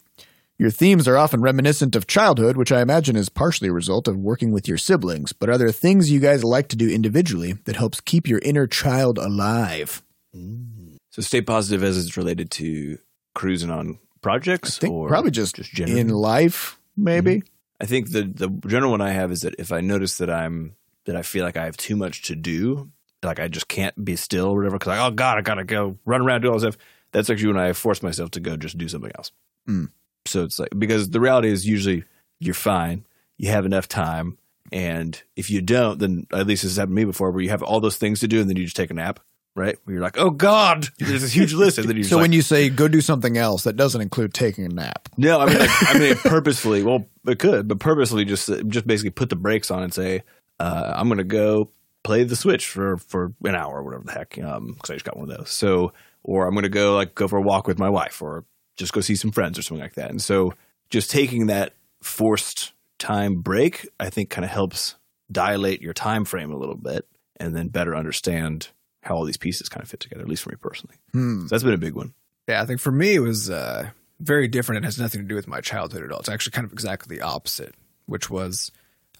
Your themes are often reminiscent of childhood, which I imagine is partially a result of working with your siblings. But are there things you guys like to do individually that helps keep your inner child alive? Mm. So stay positive as it's related to cruising on projects, I think, or probably just, just in life, maybe. Mm-hmm. I think the the general one I have is that if I notice that I'm that I feel like I have too much to do, like I just can't be still or whatever, because like, oh God, I gotta go run around do all this stuff. That's actually when I force myself to go just do something else. Mm. So it's like, because the reality is usually you're fine, you have enough time, and if you don't, then at least this has happened to me before, where you have all those things to do and then you just take a nap. Right? Where you're like, oh God, there's this huge list. And then you're so like, when you say go do something else, that doesn't include taking a nap. No, I mean, like, I mean purposefully. Well, it could, but purposely just just basically put the brakes on and say, uh, I'm going to go play the Switch for, for an hour or whatever the heck, because um, I just got one of those. So, or I'm going to go like go for a walk with my wife, or just go see some friends or something like that. And so, just taking that forced time break, I think, kind of helps dilate your time frame a little bit, and then better understand how all these pieces kind of fit together, at least for me personally. Hmm. So that's been a big one. Yeah, I think for me it was uh, very different. It has nothing to do with my childhood at all. It's actually kind of exactly the opposite, which was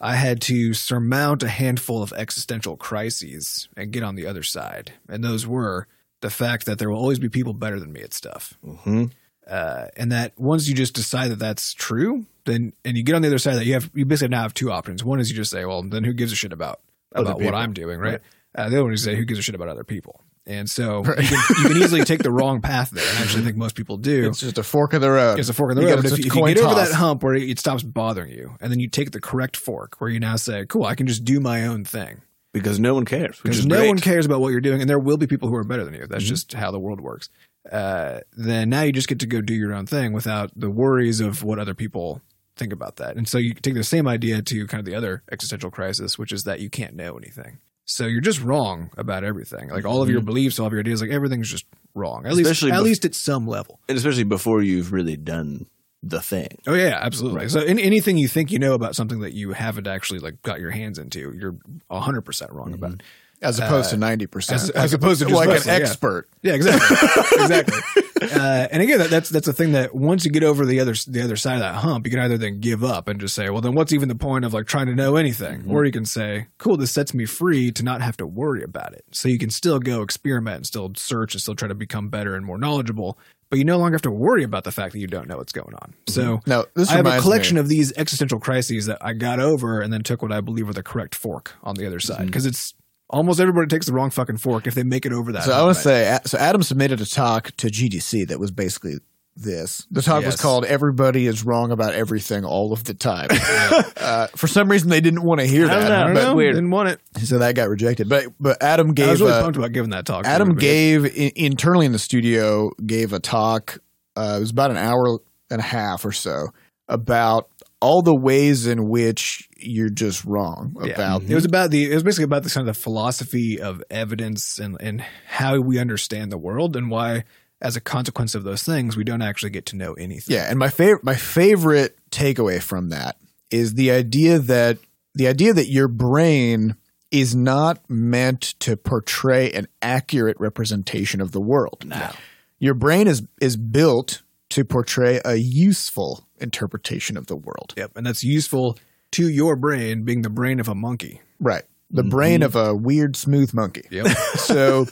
I had to surmount a handful of existential crises and get on the other side. And those were the fact that there will always be people better than me at stuff. Mm-hmm. Uh, and that once you just decide that that's true, then and you get on the other side of that, you have you basically now have two options. One is you just say, well, then who gives a shit about, about what I'm doing, right? right. Uh, the other one is say, who gives a shit about other people? And so right. you, can, you can easily take the wrong path there. And I actually think most people do. It's just a fork in the road. It's a fork in the you road. But if you, if you get toss. over that hump where it stops bothering you, and then you take the correct fork where you now say, cool, I can just do my own thing. Because no one cares. Because no great. one cares about what you're doing. And there will be people who are better than you. That's mm-hmm. just how the world works. Uh, then now you just get to go do your own thing without the worries of what other people think about that. And so you take the same idea to kind of the other existential crisis, which is that you can't know anything. So you're just wrong about everything. Like all of your beliefs, all of your ideas, like everything's just wrong. At especially least, at be- least at some level, and especially before you've really done the thing. Oh yeah, absolutely. Right. So in, anything you think you know about something that you haven't actually like got your hands into, you're one hundred percent wrong mm-hmm. about. As opposed uh, to ninety percent, as, as opposed to just like mostly, an expert. Yeah, yeah exactly, exactly. Uh, and again, that, that's that's a thing that once you get over the other the other side of that hump, you can either then give up and just say, well, then what's even the point of like trying to know anything? Mm-hmm. Or you can say, cool, this sets me free to not have to worry about it. So you can still go experiment and still search and still try to become better and more knowledgeable. But you no longer have to worry about the fact that you don't know what's going on. So no, this I have a collection me. of these existential crises that I got over and then took what I believe were the correct fork on the other side because mm-hmm. it's almost everybody takes the wrong fucking fork if they make it over that. So I want to say, so Adam submitted a talk to G D C that was basically this. The talk yes. was called "Everybody Is Wrong About Everything All of the Time." uh, for some reason, they didn't want to hear that. I don't know. I don't but know. Weird. Didn't want it, so that got rejected. But but Adam gave. I was really a, pumped about giving that talk. Adam gave in, internally in the studio gave a talk. Uh, it was about an hour and a half or so about all the ways in which you're just wrong about. Yeah. It was about the. It was basically about the kind of the philosophy of evidence and and how we understand the world and why. As a consequence of those things, we don't actually get to know anything. Yeah, and my favorite my favorite takeaway from that is the idea that the idea that your brain is not meant to portray an accurate representation of the world. No. Your brain is is built to portray a useful interpretation of the world. Yep, and that's useful to your brain being the brain of a monkey. Right. The mm-hmm. brain of a weird smooth monkey. Yep. So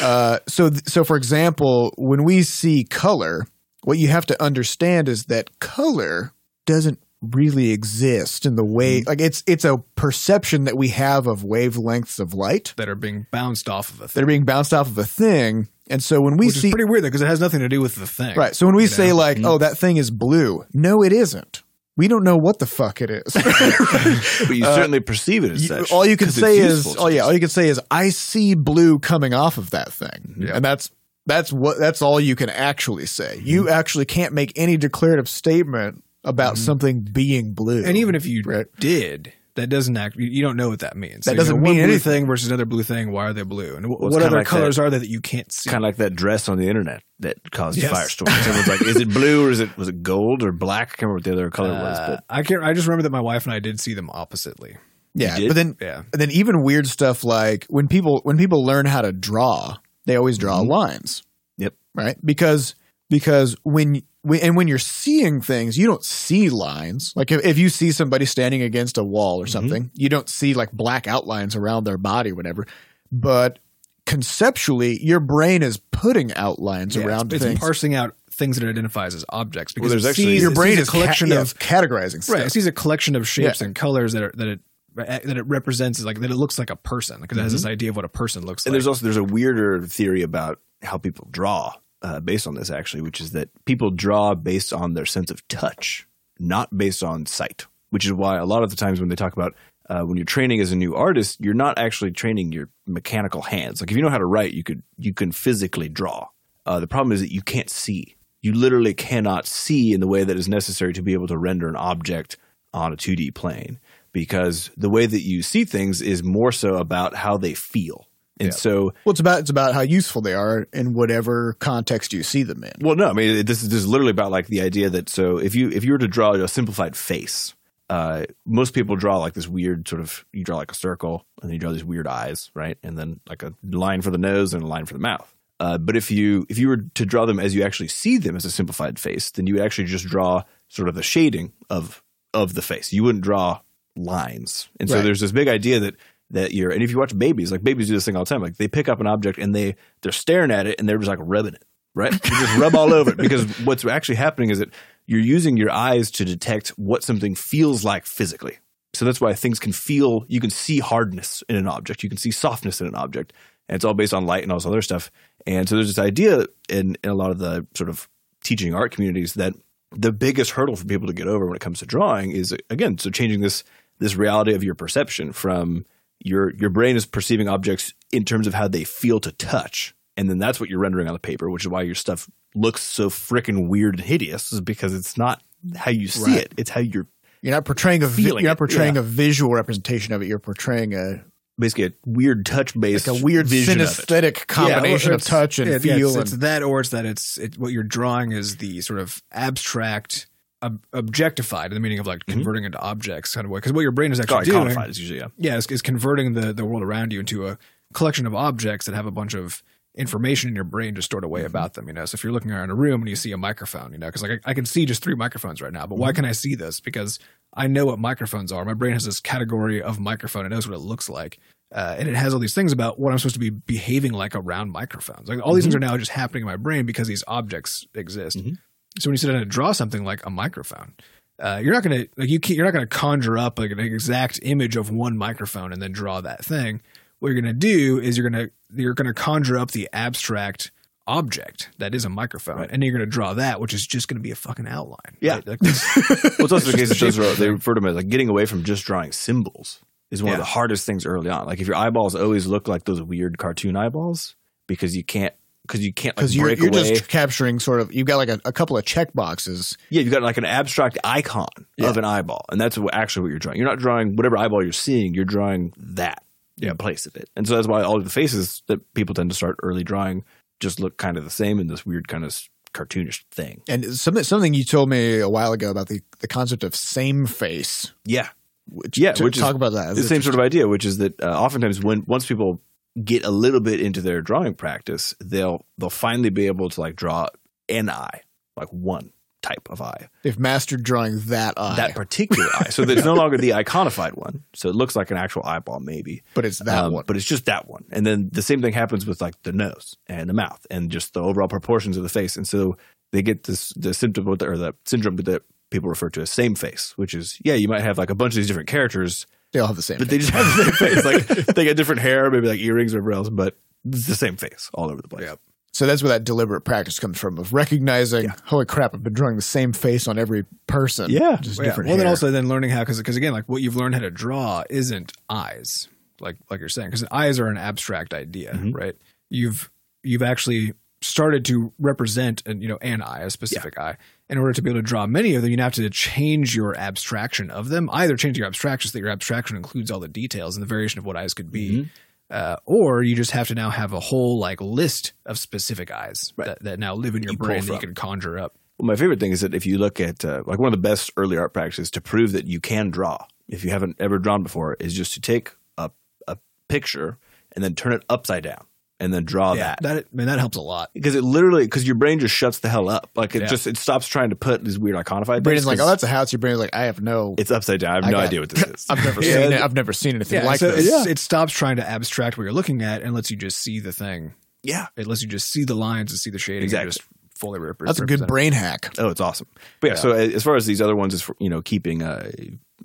Uh, so, so for example, when we see color, what you have to understand is that color doesn't really exist in the way, like it's it's a perception that we have of wavelengths of light that are being bounced off of a thing. They're being bounced off of a thing, and so when we Which see is pretty weird because it has nothing to do with the thing, right? So when we say know? like, mm-hmm. "Oh, that thing is blue," no, it isn't. We don't know what the fuck it is, but you certainly uh, perceive it as such. You, all you can say is, "Oh yeah," all you can say is, "I see blue coming off of that thing," yeah. and that's that's what that's all you can actually say. Mm-hmm. You actually can't make any declarative statement about mm-hmm. something being blue, and even if you right? did, that doesn't act. You don't know what that means. That so doesn't you know, mean anything versus another blue thing. Why are they blue? And what, well, what other like colors that, are there that you can't see? Kind of like that dress on the internet that caused yes. firestorms. Everyone's like, "Is it blue or is it was it gold or black?" I can't remember what the other color uh, was. But I can't. I just remember that my wife and I did see them oppositely. Yeah, but then yeah. then even weird stuff like when people when people learn how to draw, they always draw mm-hmm. lines. Yep. Right. Because because when. And when you're seeing things, you don't see lines. Like if, if you see somebody standing against a wall or something, mm-hmm. you don't see like black outlines around their body or whatever. But conceptually, your brain is putting outlines yeah, around it's, things. It's parsing out things that it identifies as objects. Because well, there's actually sees, your brain is a collection ca- of yeah, categorizing stuff. Right. It sees a collection of shapes yeah. and colors that are, that it that it represents is like that it looks like a person because mm-hmm. it has this idea of what a person looks and like. And there's also there's a weirder theory about how people draw. Uh, based on this actually, which is that people draw based on their sense of touch, not based on sight, which is why a lot of the times when they talk about uh, when you're training as a new artist, you're not actually training your mechanical hands. Like if you know how to write, you could you can physically draw. Uh, the problem is that you can't see. You literally cannot see in the way that is necessary to be able to render an object on a two D plane because the way that you see things is more so about how they feel. And yeah. so, well, it's about it's about how useful they are in whatever context you see them in. Well, no, I mean this is this is literally about like the idea that so if you if you were to draw a simplified face, uh, most people draw like this weird sort of you draw like a circle and then you draw these weird eyes, right? And then like a line for the nose and a line for the mouth. Uh, but if you if you were to draw them as you actually see them as a simplified face, then you would actually just draw sort of the shading of of the face. You wouldn't draw lines. And so right. there's this big idea that. That you're, and if you watch babies, like babies do this thing all the time. Like they pick up an object and they, they're staring at it and they're just like rubbing it, right? You just rub all over it because what's actually happening is that you're using your eyes to detect what something feels like physically. So that's why things can feel, you can see hardness in an object. You can see softness in an object. And it's all based on light and all this other stuff. And so there's this idea in, in a lot of the sort of teaching art communities that the biggest hurdle for people to get over when it comes to drawing is, again, so changing this this reality of your perception from – Your your brain is perceiving objects in terms of how they feel to touch, and then that's what you're rendering on the paper, which is why your stuff looks so freaking weird and hideous, is because it's not how you see right. it; it's how you're you're not portraying a vi- you're not portraying yeah. a visual representation of it. You're portraying a basically a weird touch based, like a weird synesthetic combination yeah, of touch and yeah, feel. Yeah, it's, and, it's that, or it's that it's it, what you're drawing is the sort of abstract. Ob- objectified in the meaning of like converting mm-hmm. into objects kind of way because what your brain is actually doing is usually, yeah, yeah is, is converting the, the world around you into a collection of objects that have a bunch of information in your brain just stored away mm-hmm. about them, you know. So if you're looking around a room and you see a microphone, you know, because like I, I can see just three microphones right now, but mm-hmm. why can I see this? Because I know what microphones are. My brain has this category of microphone. It knows what it looks like. Uh, and it has all these things about what I'm supposed to be behaving like around microphones. Like all mm-hmm. these things are now just happening in my brain because these objects exist. Mm-hmm. So when you sit down and draw something like a microphone, uh, you're not going to like you. You're not going to conjure up like an exact image of one microphone and then draw that thing. what you're going to do is you're going to you're going to conjure up the abstract object that is a microphone, right. and you're going to draw that, which is just going to be a fucking outline. Yeah. Right? Like this, well, it's also the case that they refer to them as like getting away from just drawing symbols is one yeah. of the hardest things early on. Like if your eyeballs always look like those weird cartoon eyeballs because you can't because you can't like, you're, break you're away. You're just capturing sort of – you've got like a, a couple of check boxes. Yeah, you've got like an abstract icon yeah. of an eyeball, and that's what, actually what you're drawing. You're not drawing whatever eyeball you're seeing. You're drawing that yeah. in place of it. And so that's why all of the faces that people tend to start early drawing just look kind of the same in this weird kind of cartoonish thing. And something, something you told me a while ago about the, the concept of same face. Yeah. Which, yeah, to which talk is, about that. It's the same sort of idea, which is that uh, oftentimes when once people – get a little bit into their drawing practice, they'll they'll finally be able to like draw an eye, like one type of eye. They've mastered drawing that eye. That particular eye. So it's no longer the iconified one. So it looks like an actual eyeball maybe. But it's that um, one. But it's just that one. And then the same thing happens with like the nose and the mouth and just the overall proportions of the face. And so they get this the symptom or the syndrome that people refer to as same face, which is, yeah, you might have like a bunch of these different characters. They all have the same but face. But they just have the same face. Like, they got different hair, maybe like earrings or else, but it's the same face all over the place. Yep. So that's where that deliberate practice comes from of recognizing, yeah. holy crap, I've been drawing the same face on every person. Yeah. Just well, different yeah. Well, hair. Then also then learning how, because again, like what you've learned how to draw isn't eyes, like like you're saying, because eyes are an abstract idea, mm-hmm. right? You've you've actually started to represent an, you know, an eye, a specific yeah. eye. In order to be able to draw many of them, you have to change your abstraction of them, either change your abstraction so that your abstraction includes all the details and the variation of what eyes could be, mm-hmm. uh, or you just have to now have a whole like list of specific eyes right. that, that now live in your you brain that you can conjure up. Well, my favorite thing is that if you look at uh, like one of the best early art practices to prove that you can draw, if you haven't ever drawn before, is just to take a, a picture and then turn it upside down. And then draw yeah, that. that. Man, that helps a lot. Because it literally, because your brain just shuts the hell up. Like it yeah. just, it stops trying to put these weird iconified brain is like, oh, that's a house. Your brain is like, I have no. It's upside down. I have I no got, idea what this is. I've never yeah. seen it. I've never seen anything yeah, like so this. Yeah. It stops trying to abstract what you're looking at and lets you just see the thing. Yeah. It lets you just see the lines and see the shading. Exactly. And just fully represent. That's a good brain hack. Oh, it's awesome. But yeah, yeah. so as far as these other ones is, for, you know, keeping a,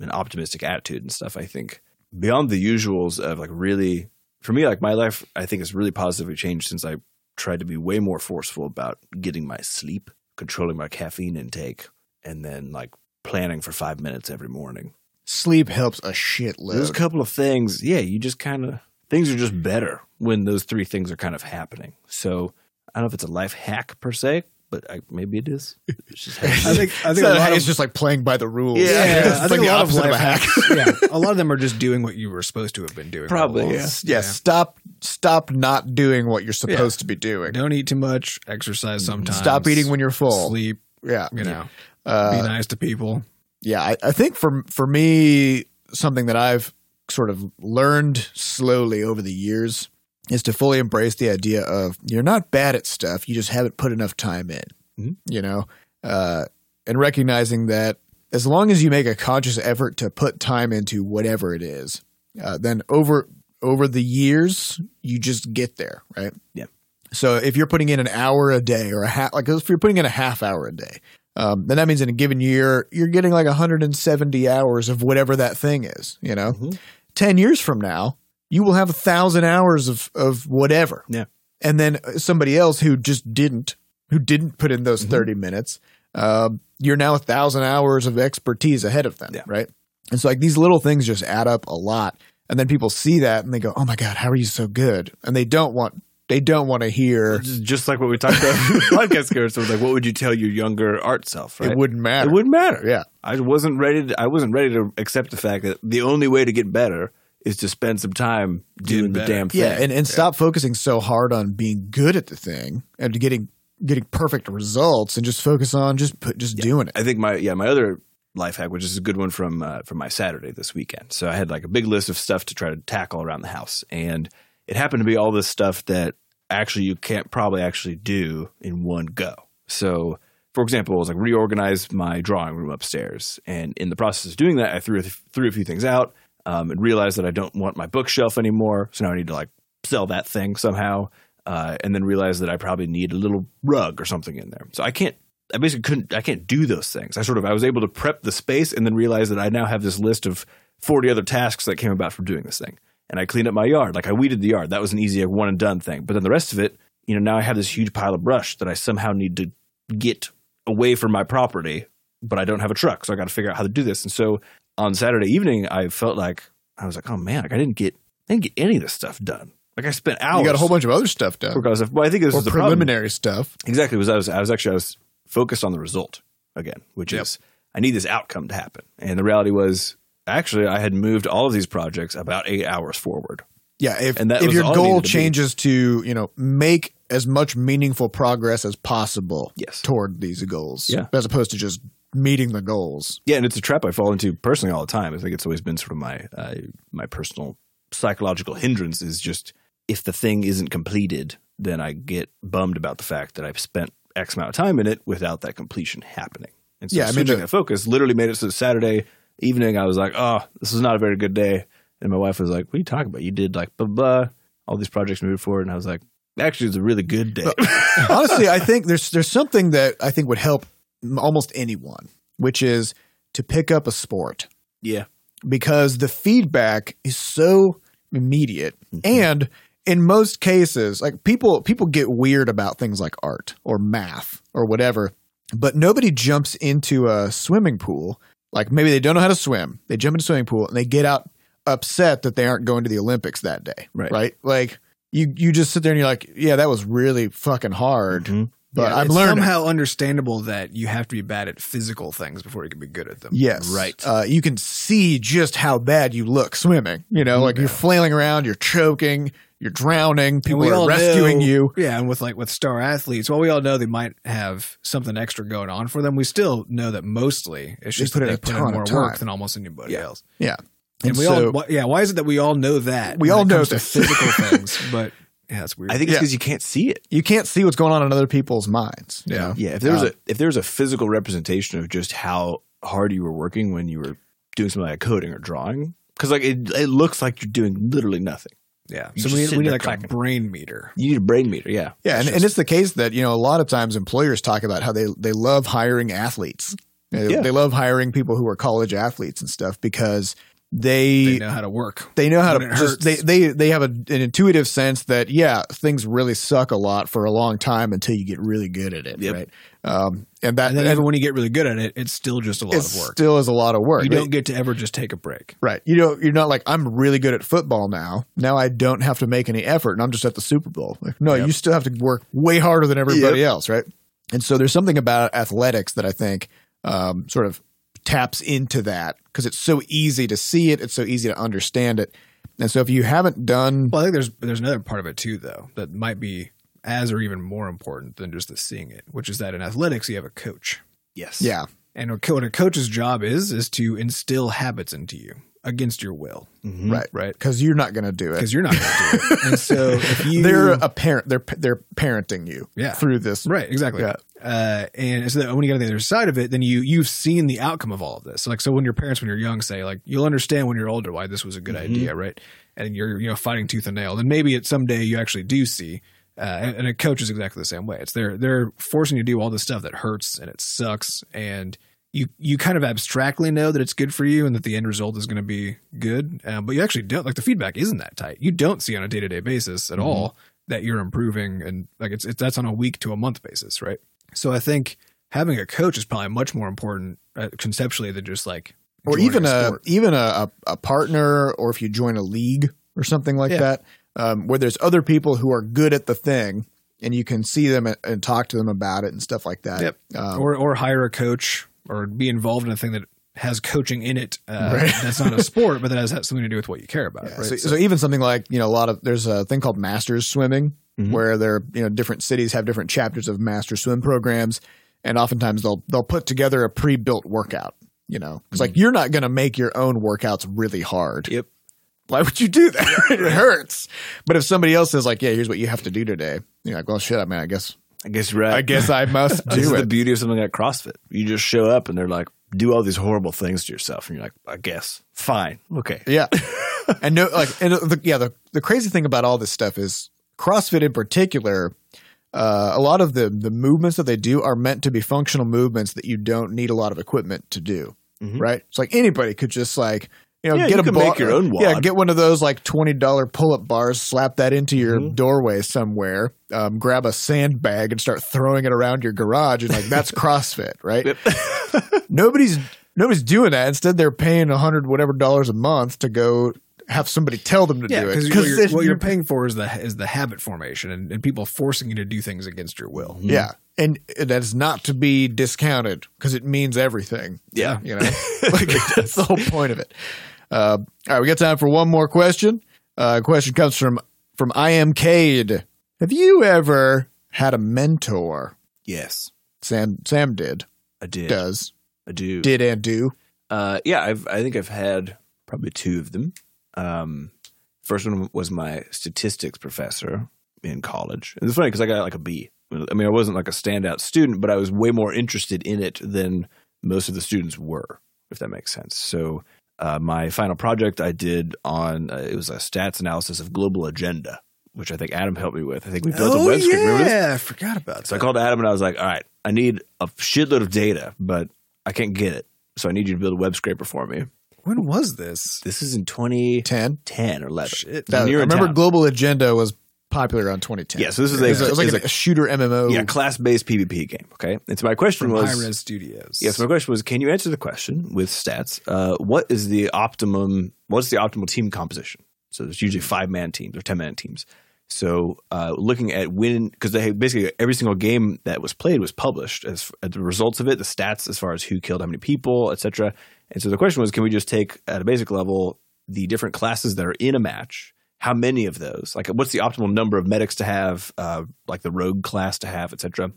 an optimistic attitude and stuff, I think beyond the usuals of like really. For me, like my life, I think has really positively changed since I tried to be way more forceful about getting my sleep, controlling my caffeine intake, and then like planning for five minutes every morning. Sleep helps a shitload. There's a couple of things. Yeah, you just kind of – things are just better when those three things are kind of happening. So I don't know if it's a life hack per se. But I, maybe it is. It's just I think, I think so a lot of, it's just like playing by the rules. Yeah, yeah. It's I like think the a lot opposite of, life, of a hack. Yeah, a lot of them are just doing what you were supposed to have been doing. Probably, yeah. Yeah. yeah. Stop, stop not doing what you're supposed yeah. to be doing. Don't eat too much. Exercise sometimes. Stop eating when you're full. Sleep. Yeah, you know. Uh, be nice to people. Yeah, I, I think for for me, something that I've sort of learned slowly over the years. Is to fully embrace the idea of you're not bad at stuff. You just haven't put enough time in, mm-hmm. you know, uh, and recognizing that as long as you make a conscious effort to put time into whatever it is, uh, then over over the years, you just get there, right? Yeah. So if you're putting in an hour a day or a half – like if you're putting in a half hour a day, um, then that means in a given year you're getting like one hundred seventy hours of whatever that thing is, you know. Mm-hmm. ten years from now. You will have a thousand hours of, of whatever. Yeah. And then somebody else who just didn't, who didn't put in those mm-hmm. thirty minutes, uh, you're now a thousand hours of expertise ahead of them. Yeah. Right. And so like these little things just add up a lot. And then people see that and they go, oh my God, how are you so good? And they don't want, they don't want to hear. Just, just like what we talked about in the podcast, Garrett, so it was like, what would you tell your younger art self? Right? It wouldn't matter. It wouldn't matter. Yeah. I wasn't ready to, I wasn't ready to accept the fact that the only way to get better is to spend some time doing the damn thing. Yeah, and, and yeah. stop focusing so hard on being good at the thing and getting getting perfect results and just focus on just put, just yeah. doing it. I think my yeah my other life hack, which is a good one from, uh, from my Saturday this weekend. So I had like a big list of stuff to try to tackle around the house. And it happened to be all this stuff that actually you can't probably actually do in one go. So for example, I was like reorganized my drawing room upstairs. And in the process of doing that, I threw, threw a few things out. Um, and realized that I don't want my bookshelf anymore, so now I need to like sell that thing somehow, uh, and then realized that I probably need a little rug or something in there. So I can't – I basically couldn't – I can't do those things. I sort of – I was able to prep the space and then realize that I now have this list of forty other tasks that came about from doing this thing. and I cleaned up my yard. Like I weeded the yard. That was an easy one and done thing. But then the rest of it, you know, now I have this huge pile of brush that I somehow need to get away from my property, but I don't have a truck. So I got to figure out how to do this. And so on Saturday evening, I felt like, I was like, oh man, like I didn't get, I didn't get any of this stuff done. Like I spent hours. You got a whole bunch of other stuff done. Because of, well, I think this or is the preliminary problem. stuff. Exactly. Was I was I was actually I was focused on the result again, which yep. is I need this outcome to happen. And the reality was actually I had moved all of these projects about eight hours forward. Yeah, if and that if was your goal changes be. to you know make as much meaningful progress as possible yes. toward these goals, yeah. as opposed to just meeting the goals. Yeah, and it's a trap I fall into personally all the time. I think it's always been sort of my uh, my personal psychological hindrance is just. If the thing isn't completed, then I get bummed about the fact that I've spent X amount of time in it without that completion happening. And so yeah, switching I mean, the, that focus literally made it so Saturday evening I was like, oh, this is not a very good day. And my wife was like, what are you talking about? You did like blah, blah, all these projects moved forward. And I was like, actually, it's a really good day. Honestly, I think there's there's something that I think would help almost anyone, which is to pick up a sport. Yeah. Because the feedback is so immediate mm-hmm. and – in most cases, like people people get weird about things like art or math or whatever, but nobody jumps into a swimming pool. Like maybe they don't know how to swim. They jump into a swimming pool and they get out upset that they aren't going to the Olympics that day. Right. right? Like you, you just sit there and you're like, yeah, that was really fucking hard. Mm-hmm. But yeah, I've it's learned somehow it. understandable that you have to be bad at physical things before you can be good at them. Yes. Right. Uh, you can see just how bad you look swimming. You know, like yeah. you're flailing around, you're choking. You're drowning. People are rescuing know, you. Yeah, and with like with star athletes, while we all know they might have something extra going on for them, we still know that mostly it's just they put that in they a put ton in more of work than almost anybody yeah. else. Yeah, and, and we so, all yeah. Why is it that we all know that we all know the physical things, but yeah, it's weird. I think it's because yeah. you can't see it. You can't see what's going on in other people's minds. Yeah, you know? yeah. If there was uh, a if there was a physical representation of just how hard you were working when you were doing something like coding or drawing, because like it it looks like you're doing literally nothing. Yeah. You so we need, we need like clacking. a brain meter. You need a brain meter. Yeah. Yeah. And, and it's the case that, you know, a lot of times employers talk about how they, they love hiring athletes. They, yeah. they love hiring people who are college athletes and stuff because they, they know how to work. They know how to just, they, they, they have a, an intuitive sense that, yeah, things really suck a lot for a long time until you get really good at it. Yep. Right. Um, and that, and then even when you get really good at it, it's still just a lot of work. It still is a lot of work. You right? don't get to ever just take a break. Right. You don't, you're not like, I'm really good at football now. Now I don't have to make any effort and I'm just at the Super Bowl. Like, no, yep. you still have to work way harder than everybody yep. else. Right. And so there's something about athletics that I think um, sort of taps into that because it's so easy to see it. It's so easy to understand it. And so if you haven't done. Well, I think there's, there's another part of it too, though, that might be. As or even more important than just the seeing it, which is that in athletics, you have a coach. Yes. Yeah. And what a coach's job is, is to instill habits into you against your will. Mm-hmm. Right. Right. Because you're not going to do it. Because you're not going to do it. And so if you. They're a parent. They're, they're parenting you yeah. through this. Right. Exactly. Yeah. Uh, and so that when you get on the other side of it, then you, you've seen the outcome of all of this. So like, so when your parents, when you're young, say like, you'll understand when you're older why this was a good mm-hmm. idea. Right. And you're, you know, fighting tooth and nail. And maybe it someday you actually do see. Uh, and, and a coach is exactly the same way. It's they're they're forcing you to do all this stuff that hurts and it sucks, and you you kind of abstractly know that it's good for you and that the end result is going to be good, um, but you actually don't. Like the feedback isn't that tight. You don't see on a day to day basis at mm-hmm. all that you're improving, and like it's it's that's on a week to a month basis, right? So I think having a coach is probably much more important uh, conceptually than just like or even a, a even a a partner, or if you join a league or something like yeah. that. Um, where there's other people who are good at the thing and you can see them and, and talk to them about it and stuff like that. Yep. Um, or or hire a coach or be involved in a thing that has coaching in it. Uh, right. That's not a sport, but that has something to do with what you care about. Yeah, right? so, so, so even something like, you know, a lot of – there's a thing called masters swimming mm-hmm. where there you know, different cities have different chapters of master swim programs, and oftentimes they'll they'll put together a pre-built workout, you know. It's mm-hmm. like you're not going to make your own workouts really hard. Yep. Why would you do that? It hurts. But if somebody else says like, yeah, here's what you have to do today. You're like, well, shit, I mean, I guess. I guess right. I guess I must do it. This is the beauty of something like CrossFit. You just show up and they're like, do all these horrible things to yourself. And you're like, I guess. Fine. Okay. Yeah. and no, like, and the, yeah, the, the crazy thing about all this stuff is CrossFit in particular, uh, a lot of the, the movements that they do are meant to be functional movements that you don't need a lot of equipment to do. Mm-hmm. Right. It's like anybody could just like. You know, yeah, get you a can bar- make your own wad. Yeah, get one of those like twenty dollars pull-up bars, slap that into your mm-hmm. doorway somewhere, um, grab a sandbag and start throwing it around your garage, and like that's CrossFit, right? Yep. Nobody's nobody's doing that. Instead, they're paying a hundred whatever dollars a month to go have somebody tell them to yeah, do it. Because what, you're, what you're paying for is the is the habit formation and, and people forcing you to do things against your will. Mm-hmm. Yeah. And that is not to be discounted because it means everything. Yeah. You know, like, that's the whole point of it. Uh, all right, we got time for one more question. Uh, question comes from from I Am Cade. Have you ever had a mentor? Yes, Sam. Sam did. I did. Does I do did and do? Uh, yeah, I've I think I've had probably two of them. Um, first one was my statistics professor in college, and it's funny because I got like a B. I mean, I wasn't like a standout student, but I was way more interested in it than most of the students were, if that makes sense. So uh, my final project I did on uh, – it was a stats analysis of Global Agenda, which I think Adam helped me with. I think we built oh, a web stream. Oh, yeah. I forgot about that. So I called Adam and I was like, all right, I need a shitload of data, but I can't get it. So I need you to build a web scraper for me. When was this? This is in twenty ten ten or eleven Shit. That, I remember Global Agenda was – popular around twenty ten Yeah, so this is a, a, it was like a, a shooter M M O. Yeah, class-based P v P game, okay? And so my question was... From Hi-Rez Studios. Yeah, so my question was, can you answer the question with stats? Uh, what is the optimum... What's the optimal team composition? So there's usually five-man teams or ten-man teams. So uh, looking at when... Because they basically every single game that was played was published as, as the results of it, the stats as far as who killed how many people, et cetera. And so the question was, can we just take, at a basic level, the different classes that are in a match... How many of those? Like, what's the optimal number of medics to have, uh, like the rogue class to have, et cetera?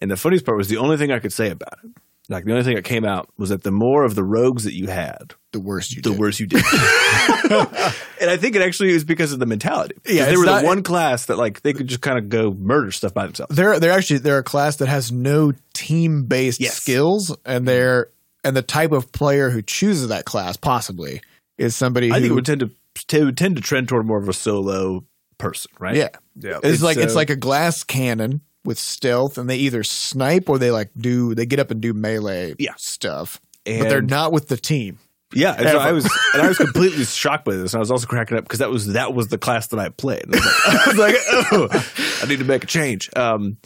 And the funniest part was the only thing I could say about it. Like, the only thing that came out was that the more of the rogues that you had, the worse you the did. The worse you did. And I think it actually was because of the mentality. Yeah, they were not, the one class that, like, they could just kind of go murder stuff by themselves. They're, they're actually – they're a class that has no team-based yes. skills, and they're and the type of player who chooses that class possibly is somebody I who – I think it would tend to – To tend to trend toward more of a solo person, right? Yeah, yeah. It's, it's like so, it's like a glass cannon with stealth, and they either snipe or they like do they get up and do melee yeah. stuff, and, but they're not with the team. Yeah, and so I was and I was completely shocked by this, and I was also cracking up because that was that was the class that I played. I was like, I was like oh, I need to make a change. Um,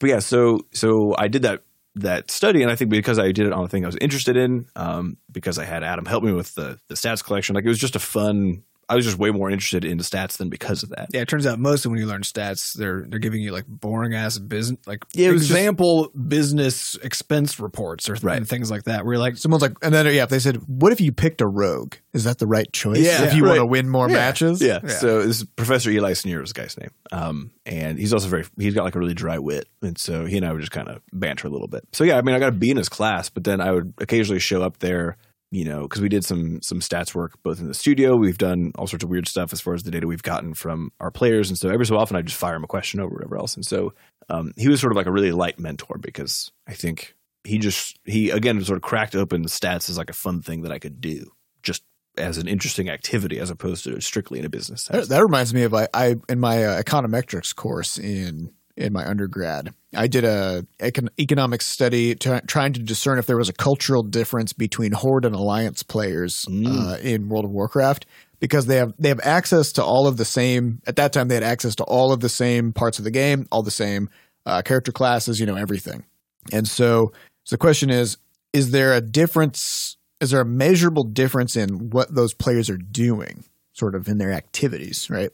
but yeah, so so I did that. that study, and I think because I did it on a thing I was interested in, um, because I had Adam help me with the the stats collection, like it was just a fun – I was just way more interested in the stats than because of that. Yeah, it turns out mostly when you learn stats, they're they're giving you like boring-ass business – like yeah, example just, business expense reports or th- right. things like that where you're like – someone's like – and then yeah, if they said, what if you picked a rogue? Is that the right choice yeah, if you right. want to win more yeah. matches? Yeah. yeah. So this is Professor Eli Sneer is the guy's name. Um, and he's also very – he's got like a really dry wit. And so he and I would just kind of banter a little bit. So yeah, I mean I got a B in his class, but then I would occasionally show up there – you know, because we did some some stats work both in the studio. We've done all sorts of weird stuff as far as the data we've gotten from our players. And so every so often I just fire him a question over whatever else. And so um, he was sort of like a really light mentor because I think he just – he, again, sort of cracked open the stats as like a fun thing that I could do just as an interesting activity as opposed to strictly in a business sense. That reminds me of I, I in my uh, econometrics course in – in my undergrad, I did a econ- economic study t- trying to discern if there was a cultural difference between Horde and Alliance players mm. uh, in World of Warcraft because they have they have access to all of the same – at that time they had access to all of the same parts of the game, all the same uh, character classes, you know, everything. And so, so the question is, is there a difference – is there a measurable difference in what those players are doing sort of in their activities, right?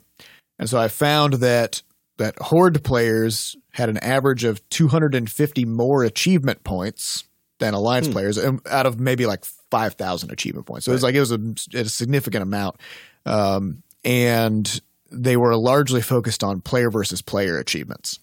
And so I found that – that Horde players had an average of two hundred fifty more achievement points than Alliance hmm. players out of maybe like five thousand achievement points. So right. it was like it was a, a significant amount. Um, and they were largely focused on player versus player achievements,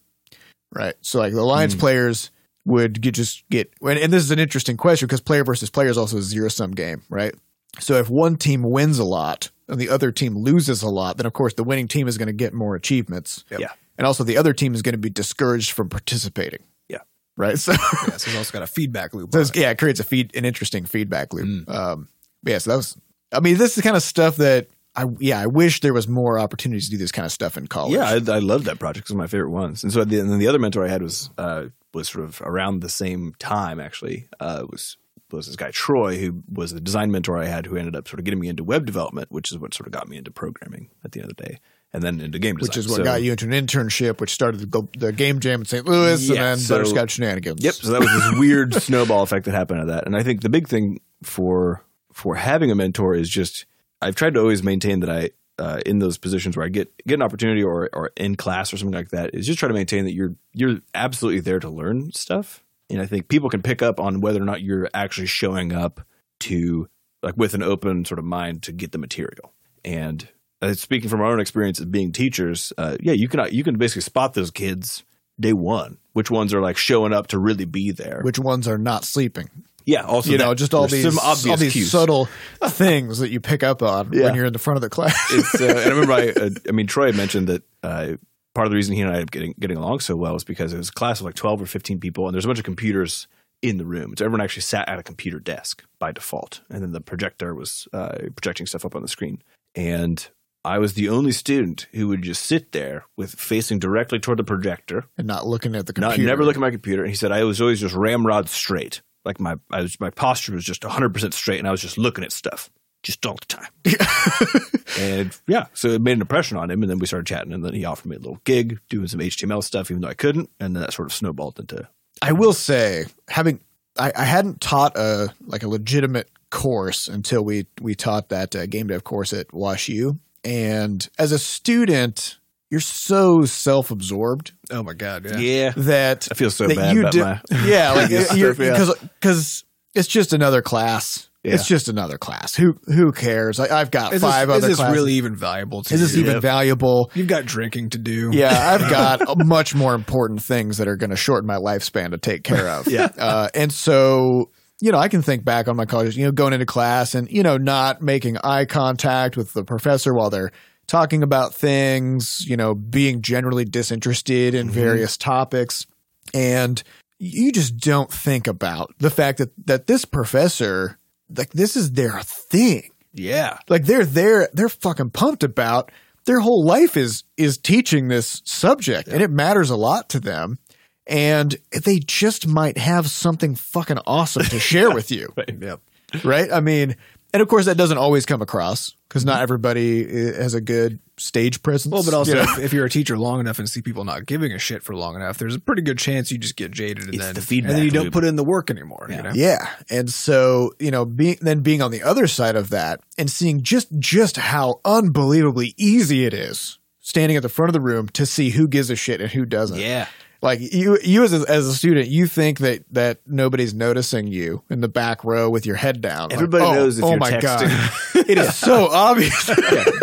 right? So like the Alliance hmm. players would get, just get – and this is an interesting question because player versus player is also a zero-sum game, right? So if one team wins a lot and the other team loses a lot, then of course the winning team is going to get more achievements. Yep. Yeah. And also the other team is going to be discouraged from participating. Yeah. Right? So, yeah, so it's also got a feedback loop. So it. Yeah, it creates a feed, an interesting feedback loop. Mm. Um, yeah, so that was – I mean, this is the kind of stuff that I – yeah, I wish there was more opportunities to do this kind of stuff in college. Yeah, I, I loved that project. It was my favorite ones. And so the, and then the other mentor I had was uh, was sort of around the same time actually. Uh, it was was this guy, Troy, who was the design mentor I had, who ended up sort of getting me into web development, which is what sort of got me into programming at the end of the day. And then into game design. Which is what so, got you into an internship, which started the, the game jam in Saint Louis yeah, and then so, Butterscotch Shenanigans. Yep. So that was this weird snowball effect that happened out of that. And I think the big thing for for having a mentor is just I've tried to always maintain that I, uh, in those positions where I get get an opportunity or or in class or something like that, is just try to maintain that you're you're absolutely there to learn stuff. And I think people can pick up on whether or not you're actually showing up to like with an open sort of mind to get the material. And speaking from our own experience as being teachers, uh, yeah, you can you can basically spot those kids day one. Which ones are like showing up to really be there? Which ones are not sleeping? Yeah, also you that, know just all these some obvious all these cues. Subtle things that you pick up on yeah. when you're in the front of the class. It's, uh, and I remember, I, uh, I mean, Troy mentioned that uh, part of the reason he and I are getting getting along so well was because it was a class of like twelve or fifteen people, and there's a bunch of computers in the room. So everyone actually sat at a computer desk by default, and then the projector was uh, projecting stuff up on the screen. And I was the only student who would just sit there with facing directly toward the projector. And not looking at the computer. Not, never looking at my computer. And he said I was always just ramrod straight. Like my I was, my posture was just one hundred percent straight and I was just looking at stuff just all the time. And yeah, so it made an impression on him. And then we started chatting and then he offered me a little gig doing some H T M L stuff even though I couldn't. And then that sort of snowballed into – I will say having – I hadn't taught a like a legitimate course until we, we taught that uh, game dev course at WashU. And as a student, you're so self-absorbed. Oh my god! Yeah, yeah. That I feel so that bad you about do, my yeah, like because because it's just another class. Yeah. It's just another class. Who who cares? I, I've got is five this, other. Is this classes. Really even valuable? To is you? This even yep. valuable? You've got drinking to do. Yeah, I've got much more important things that are going to shorten my lifespan to take care of. Yeah, uh, and so. You know, I can think back on my college, you know, going into class and, you know, not making eye contact with the professor while they're talking about things, you know, being generally disinterested in mm-hmm. various topics. And you just don't think about the fact that, that this professor, like, this is their thing. Yeah. Like, they're there, they're fucking pumped about their whole life is is teaching this subject yeah. and it matters a lot to them. And they just might have something fucking awesome to share with you. Right. Yeah. Right? I mean, and of course, that doesn't always come across because not everybody has a good stage presence. Well, but also, you know? if, if you're a teacher long enough and see people not giving a shit for long enough, there's a pretty good chance you just get jaded and, it's then, the feedback and then you don't put in the work anymore. Yeah. You know? Yeah. And so, you know, being, then being on the other side of that and seeing just just how unbelievably easy it is standing at the front of the room to see who gives a shit and who doesn't. Yeah. Like you, you as a, as a student, you think that, that nobody's noticing you in the back row with your head down. Everybody like, oh, knows if oh you're my texting. God. It is so obvious. Yeah,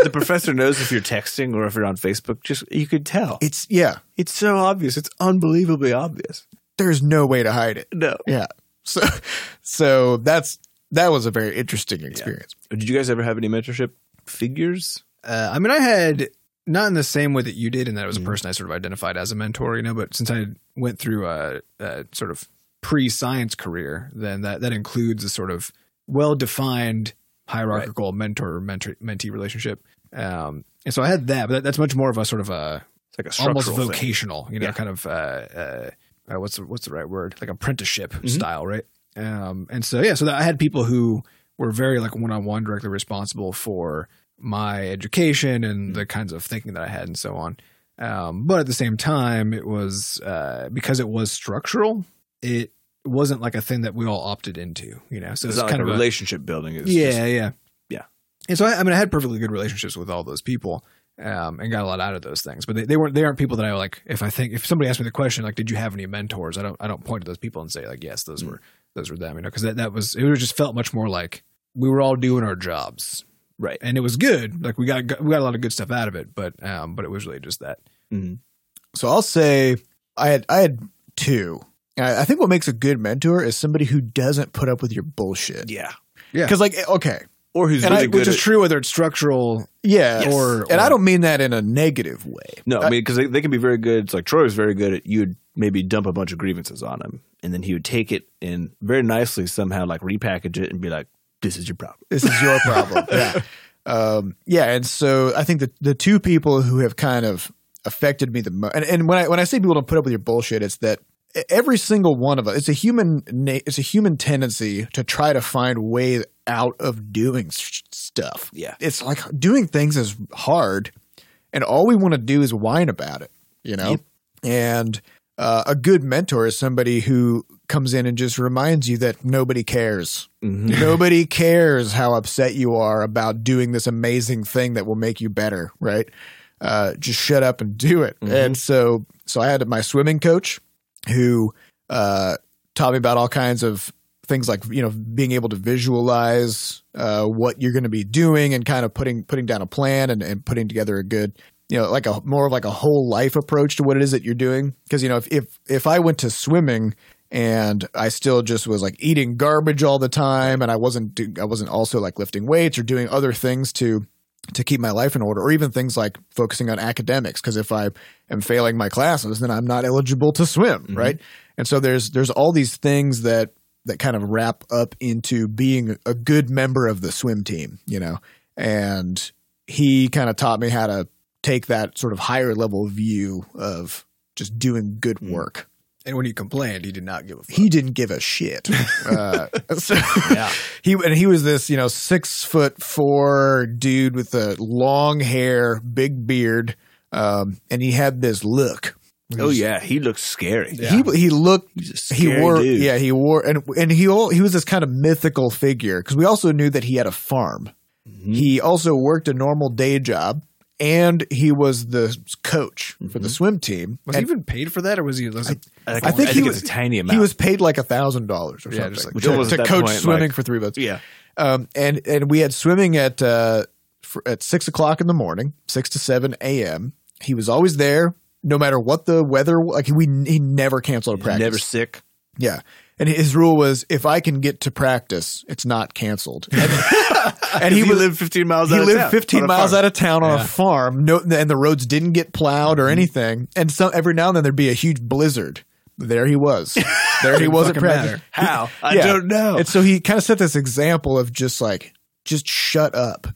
the professor knows if you're texting or if you're on Facebook. Just you could tell. It's yeah. It's so obvious. It's unbelievably obvious. There's no way to hide it. No. Yeah. So, so that's that was a very interesting experience. Yeah. Did you guys ever have any mentorship figures? Uh, I mean, I had. Not in the same way that you did, and that was a person I sort of identified as a mentor, you know, but since I went through a, a sort of pre-science career, then that, that includes a sort of well-defined hierarchical right. mentor-mentee relationship. Um, and so I had that, but that, that's much more of a sort of a, it's like a structural almost vocational, thing. You know, yeah. kind of, uh, uh, uh, what's the, what's the right word? Like apprenticeship mm-hmm. style, right? Um, and so, yeah, so that I had people who were very like one-on-one directly responsible for my education and the kinds of thinking that I had and so on. Um, but at the same time, it was uh, because it was structural, it wasn't like a thing that we all opted into, you know? So it's it kind like of a relationship building. It was yeah, just, yeah. Yeah. And so, I, I mean, I had perfectly good relationships with all those people um, and got a lot out of those things, but they, they weren't, they aren't people that I like, if I think, if somebody asked me the question, like, did you have any mentors? I don't, I don't point to those people and say like, yes, those mm-hmm. were, those were them, you know? Cause that, that was, it was just felt much more like we were all doing our jobs. Right. And it was good. Like we got we got a lot of good stuff out of it, but um, but it was really just that. Mm-hmm. So I'll say I had I had two. I, I think what makes a good mentor is somebody who doesn't put up with your bullshit. Yeah. Yeah. Because like okay. Or who's really I, good which at, is true whether it's structural. Yeah. Yes. Or, or and I don't mean that in a negative way. No, I, I mean because they, they can be very good. It's like Troy was very good at you would maybe dump a bunch of grievances on him and then he would take it and very nicely somehow like repackage it and be like, this is your problem. This is your problem. Yeah. Um, yeah. And so I think that the two people who have kind of affected me the most, and, and when I when I say people don't put up with your bullshit, it's that every single one of us, it's a human it's a human tendency to try to find ways out of doing stuff. Yeah. It's like doing things is hard and all we want to do is whine about it, you know? Yep. And uh, a good mentor is somebody who comes in and just reminds you that nobody cares. Mm-hmm. Nobody cares how upset you are about doing this amazing thing that will make you better, right? Uh, just shut up and do it. Mm-hmm. And so, so I had my swimming coach who uh, taught me about all kinds of things like, you know, being able to visualize uh, what you're going to be doing and kind of putting putting down a plan and, and putting together a good, you know, like a more of like a whole life approach to what it is that you're doing. Because, you know, if, if if I went to swimming and I still just was like eating garbage all the time and I wasn't do, I wasn't also like lifting weights or doing other things to to keep my life in order, or even things like focusing on academics, because if I am failing my classes, then I'm not eligible to swim, mm-hmm. right? And so there's there's all these things that that kind of wrap up into being a good member of the swim team, you know? And he kind of taught me how to take that sort of higher level view of just doing good work. Mm-hmm. And when he complained, he did not give a fuck. He didn't give a shit. Uh, so yeah. he and he was this, you know, six foot four dude with a long hair, big beard, um, and he had this look. Oh was, yeah, he looked scary. Yeah. He he looked. He wore. Dude. Yeah, he wore, and and he all, he was this kind of mythical figure because we also knew that he had a farm. Mm-hmm. He also worked a normal day job. And he was the coach mm-hmm. for the swim team. Was and he even paid for that, or was he? Was I, I, I think I he think was it's a tiny amount. He was paid like a thousand dollars or yeah, something like, which to, to coach point, swimming like, for three months. Yeah, um, and and we had swimming at uh, for, at six o'clock in the morning, six to seven a m. He was always there, no matter what the weather. Like we, he never canceled a practice. Never sick. Yeah. And his rule was, if I can get to practice, it's not canceled. And, and he, he was, lived fifteen miles out of town. He lived fifteen miles out of town on a farm, no, and the roads didn't get plowed or anything. And so every now and then there'd be a huge blizzard. There he was. There he was at practice. He, How? I yeah. don't know. And so he kind of set this example of just like, just shut up.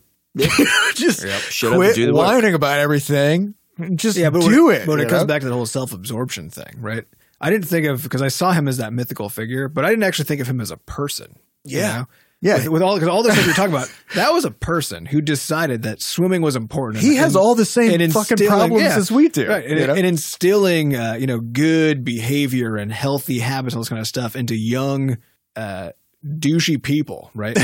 Just yep. shut quit up and do the whining work. About everything. Just yeah, but do when, it. But when it comes know? back to the whole self-absorption thing, right? I didn't think of, because I saw him as that mythical figure, but I didn't actually think of him as a person. Yeah. You know? Yeah. With, with all, because all the stuff you're talking about, that was a person who decided that swimming was important. He and, has all the same fucking problems yeah, as we do. Right. And, you know? and instilling, uh, you know, good behavior and healthy habits, all this kind of stuff into young, uh, douchey people, right?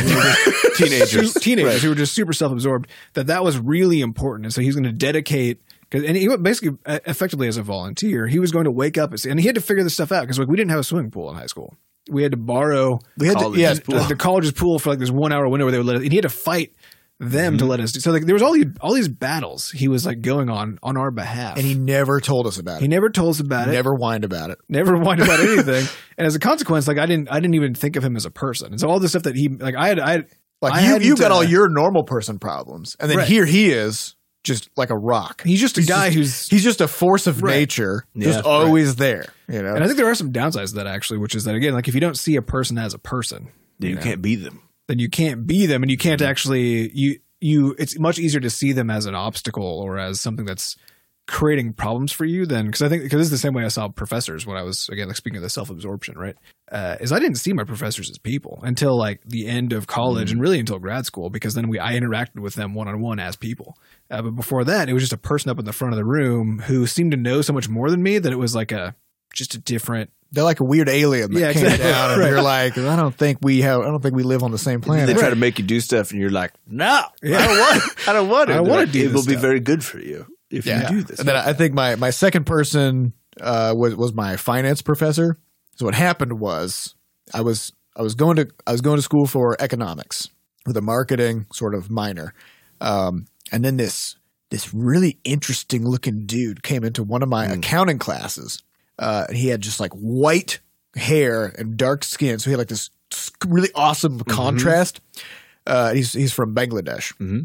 teenagers. Teenagers right. who were just super self-absorbed, that that was really important. And so he's going to dedicate... And he basically, effectively as a volunteer, he was going to wake up and, and he had to figure this stuff out because like, we didn't have a swimming pool in high school. We had to borrow we had to, yeah, pool. the college's pool for like this one hour window where they would let us, and he had to fight them mm-hmm. to let us do. So like, there was all these, all these battles he was like going on on our behalf. And he never told us about it. He never told us about it. Never whined about it. Never whined about anything. And as a consequence, like I didn't, I didn't even think of him as a person. And so all the stuff that he, like I had, I had, like I you, had you got uh, all your normal person problems. And then right. here he is. Just like a rock. He's just a he's guy just, who's... He's just a force of right. nature, yeah, just always right. there. You know? And I think there are some downsides to that, actually, which is that, again, like if you don't see a person as a person... Then you, you know, can't be them. Then you can't be them, and you can't actually... you you. It's much easier to see them as an obstacle or as something that's creating problems for you than... Because I think... Because this is the same way I saw professors when I was, again, like speaking of the self-absorption, right? Uh, is I didn't see my professors as people until, like, the end of college mm-hmm. and really until grad school, because then we I interacted with them one-on-one as people. Uh, but before that, it was just a person up in the front of the room who seemed to know so much more than me that it was like a just a different. They're like a weird alien that yeah, came exactly. down, and right. you're like, I don't think we have, I don't think we live on the same planet. They try right. to make you do stuff, and you're like, no, yeah. I don't want, I don't want it. I don't want to do. It this will stuff. Be very good for you if yeah. you do this. And then I think my my second person uh, was was my finance professor. So what happened was I was I was going to I was going to school for economics with a marketing sort of minor. Um, And then this this really interesting looking dude came into one of my mm. accounting classes, uh, and he had just like white hair and dark skin, so he had like this really awesome mm-hmm. contrast. Uh, he's he's from Bangladesh, mm-hmm.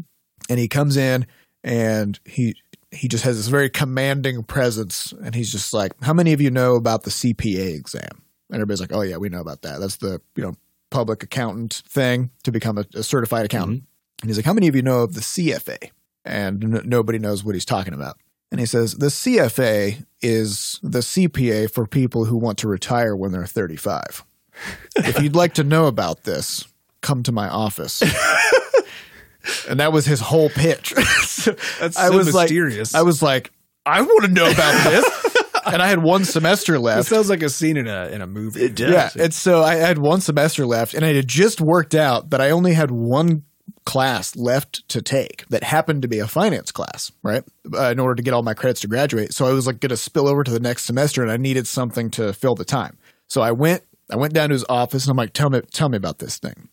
and he comes in and he he just has this very commanding presence, and he's just like, "How many of you know about the C P A exam?" And everybody's like, "Oh yeah, we know about that. That's the you know public accountant thing to become a, a certified accountant." Mm-hmm. And he's like, "How many of you know of the C F A?" And n- nobody knows what he's talking about. And he says, the C F A is the C P A for people who want to retire when they're thirty-five. If you'd like to know about this, come to my office. And that was his whole pitch. So that's so I was mysterious. Like, I was like, I want to know about this. And I had one semester left. It sounds like a scene in a in a movie. It does. Yeah, and so I had one semester left, and I had just worked out that I only had one class left to take that happened to be a finance class, right, uh, in order to get all my credits to graduate. So I was like going to spill over to the next semester, and I needed something to fill the time. So I went I went down to his office, and I'm like, tell me, tell me about this thing.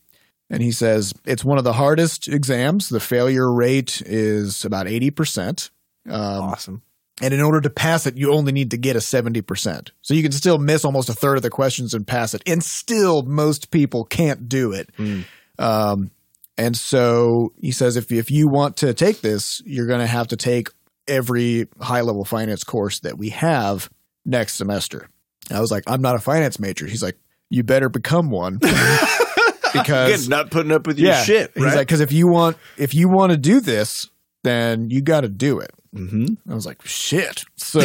And he says, it's one of the hardest exams. The failure rate is about eighty percent. Um, awesome. And in order to pass it, you only need to get a seventy percent. So you can still miss almost a third of the questions and pass it. And still most people can't do it. Mm. Um, and so he says, if, if you want to take this, you're going to have to take every high-level finance course that we have next semester. And I was like, I'm not a finance major. He's like, you better become one. Because again, not putting up with your yeah, shit, right? He's like, because if you want, if you want to do this, then you got to do it. Mm-hmm. I was like, shit. So,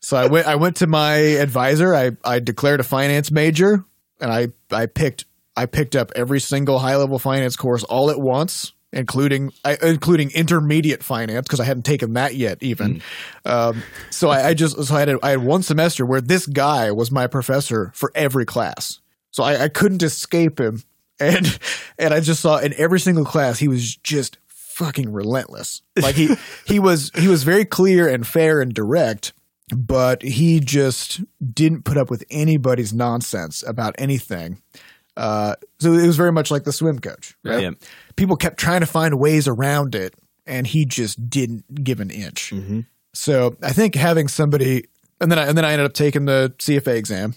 so I went. I went to my advisor. I, I declared a finance major, and I, I picked I picked up every single high level finance course all at once, including I, including intermediate finance because I hadn't taken that yet even. Mm. Um, so I, I just so I had a, I had one semester where this guy was my professor for every class. So I, I couldn't escape him, and and I just saw in every single class he was just fucking relentless. Like he he was he was very clear and fair and direct, but he just didn't put up with anybody's nonsense about anything. Uh, so it was very much like the swim coach, right? Yeah. People kept trying to find ways around it, and he just didn't give an inch. Mm-hmm. So I think having somebody, and then I, and then I ended up taking the C F A exam,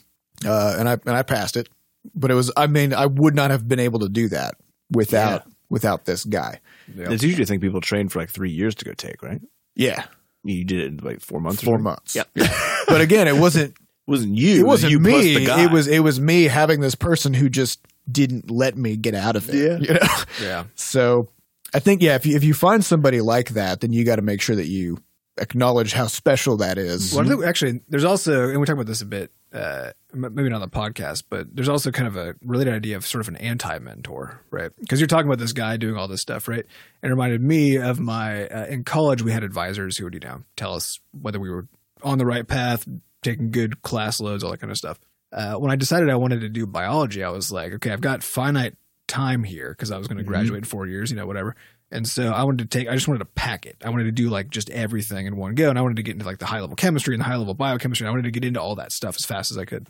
uh, and I and I passed it. But it was, I mean, I would not have been able to do that without yeah. without this guy. Yep. It's usually a thing people train for like three years to go take, right? Yeah. You did it in like four months Four or months. Yep. Yeah. But again, it wasn't – It wasn't you. It wasn't it was you me. Plus the guy. It was, it was me having this person who just didn't let me get out of it. Yeah. You know? Yeah. So I think, yeah, if you, if you find somebody like that, then you got to make sure that you acknowledge how special that is. Well, I think actually there's also – and we talked about this a bit uh, – maybe not on the podcast, but there's also kind of a related idea of sort of an anti-mentor, right? Because you're talking about this guy doing all this stuff, right? And it reminded me of my uh, – in college we had advisors who would, you know, tell us whether we were on the right path, taking good class loads, all that kind of stuff. Uh, when I decided I wanted to do biology, I was like, okay, I've got finite time here because I was going to graduate in mm-hmm. four years, you know, whatever. And so I wanted to take – I just wanted to pack it. I wanted to do like just everything in one go, and I wanted to get into like the high-level chemistry and the high-level biochemistry, and I wanted to get into all that stuff as fast as I could.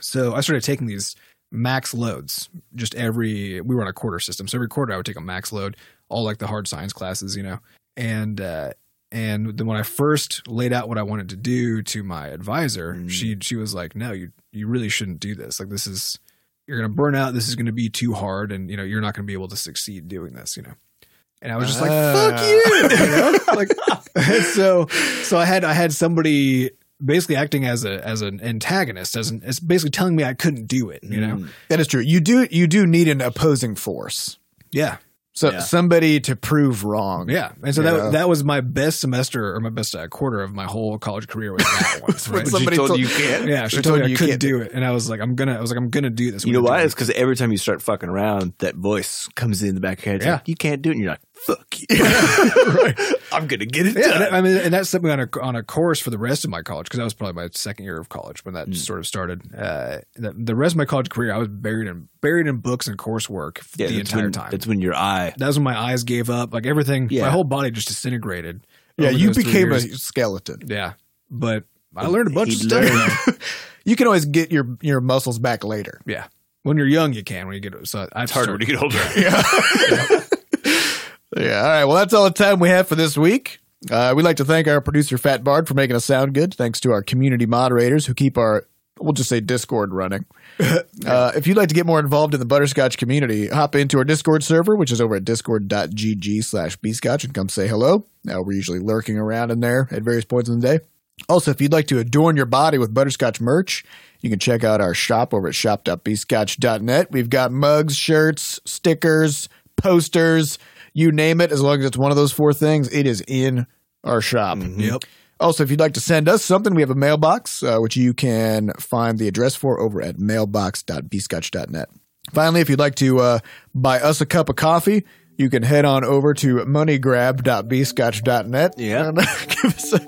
So I started taking these max loads just every – we were on a quarter system. So every quarter I would take a max load, all like the hard science classes, you know. And uh, and then when I first laid out what I wanted to do to my advisor, mm. she she was like, no, you you really shouldn't do this. Like this is – you're going to burn out. This is going to be too hard, and, you know, you're not going to be able to succeed doing this, you know. And I was just uh, like, fuck you. You know? Like, so so I had I had somebody – basically acting as a as an antagonist, as an, it's basically telling me I couldn't do it, you know. That is true. You do you do need an opposing force. Yeah. So yeah. somebody to prove wrong. Yeah. And so that know? that was my best semester or my best uh, quarter of my whole college career was that one. Right? Somebody told, told you can't. Yeah, she told, told me you I couldn't do it. And I was like, I'm gonna I was like, I'm gonna do this. You know why? It's because every time you start fucking around, that voice comes in the back of your head. Yeah. Like, you can't do it, and you're like, fuck you. Right. I'm going to get it yeah, done. That, I mean, and that set me on a, on a course for the rest of my college because that was probably my second year of college when that mm. sort of started. Uh, the, the rest of my college career, I was buried in buried in books and coursework yeah, the entire when, time. That's when your eye. That was when my eyes gave up. Like everything, yeah. my whole body just disintegrated. Yeah, you became a skeleton. Yeah, but I learned a bunch of stuff. You can always get your, your muscles back later. Yeah. When you're young, you can. When you get so It's harder when you get older. Yeah. Yeah. Yeah, all right. Well, that's all the time we have for this week. Uh, we'd like to thank our producer, Fat Bard, for making us sound good. Thanks to our community moderators who keep our, we'll just say, Discord running. Uh, if you'd like to get more involved in the Butterscotch community, hop into our Discord server, which is over at discord.gg slash bscotch, and come say hello. Now, we're usually lurking around in there at various points in the day. Also, if you'd like to adorn your body with Butterscotch merch, you can check out our shop over at shop dot b scotch dot net. We've got mugs, shirts, stickers, posters. You name it, as long as it's one of those four things, it is in our shop. Mm-hmm. Yep. Also, if you'd like to send us something, we have a mailbox, uh, which you can find the address for over at mailbox dot b scotch dot net. Finally, if you'd like to uh, buy us a cup of coffee, you can head on over to moneygrab dot b scotch dot net yeah. and uh, give us a,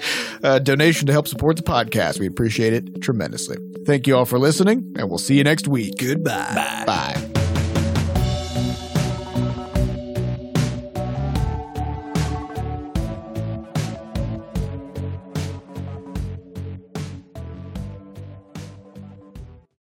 a donation to help support the podcast. We appreciate it tremendously. Thank you all for listening, and we'll see you next week. Goodbye. Bye. Bye.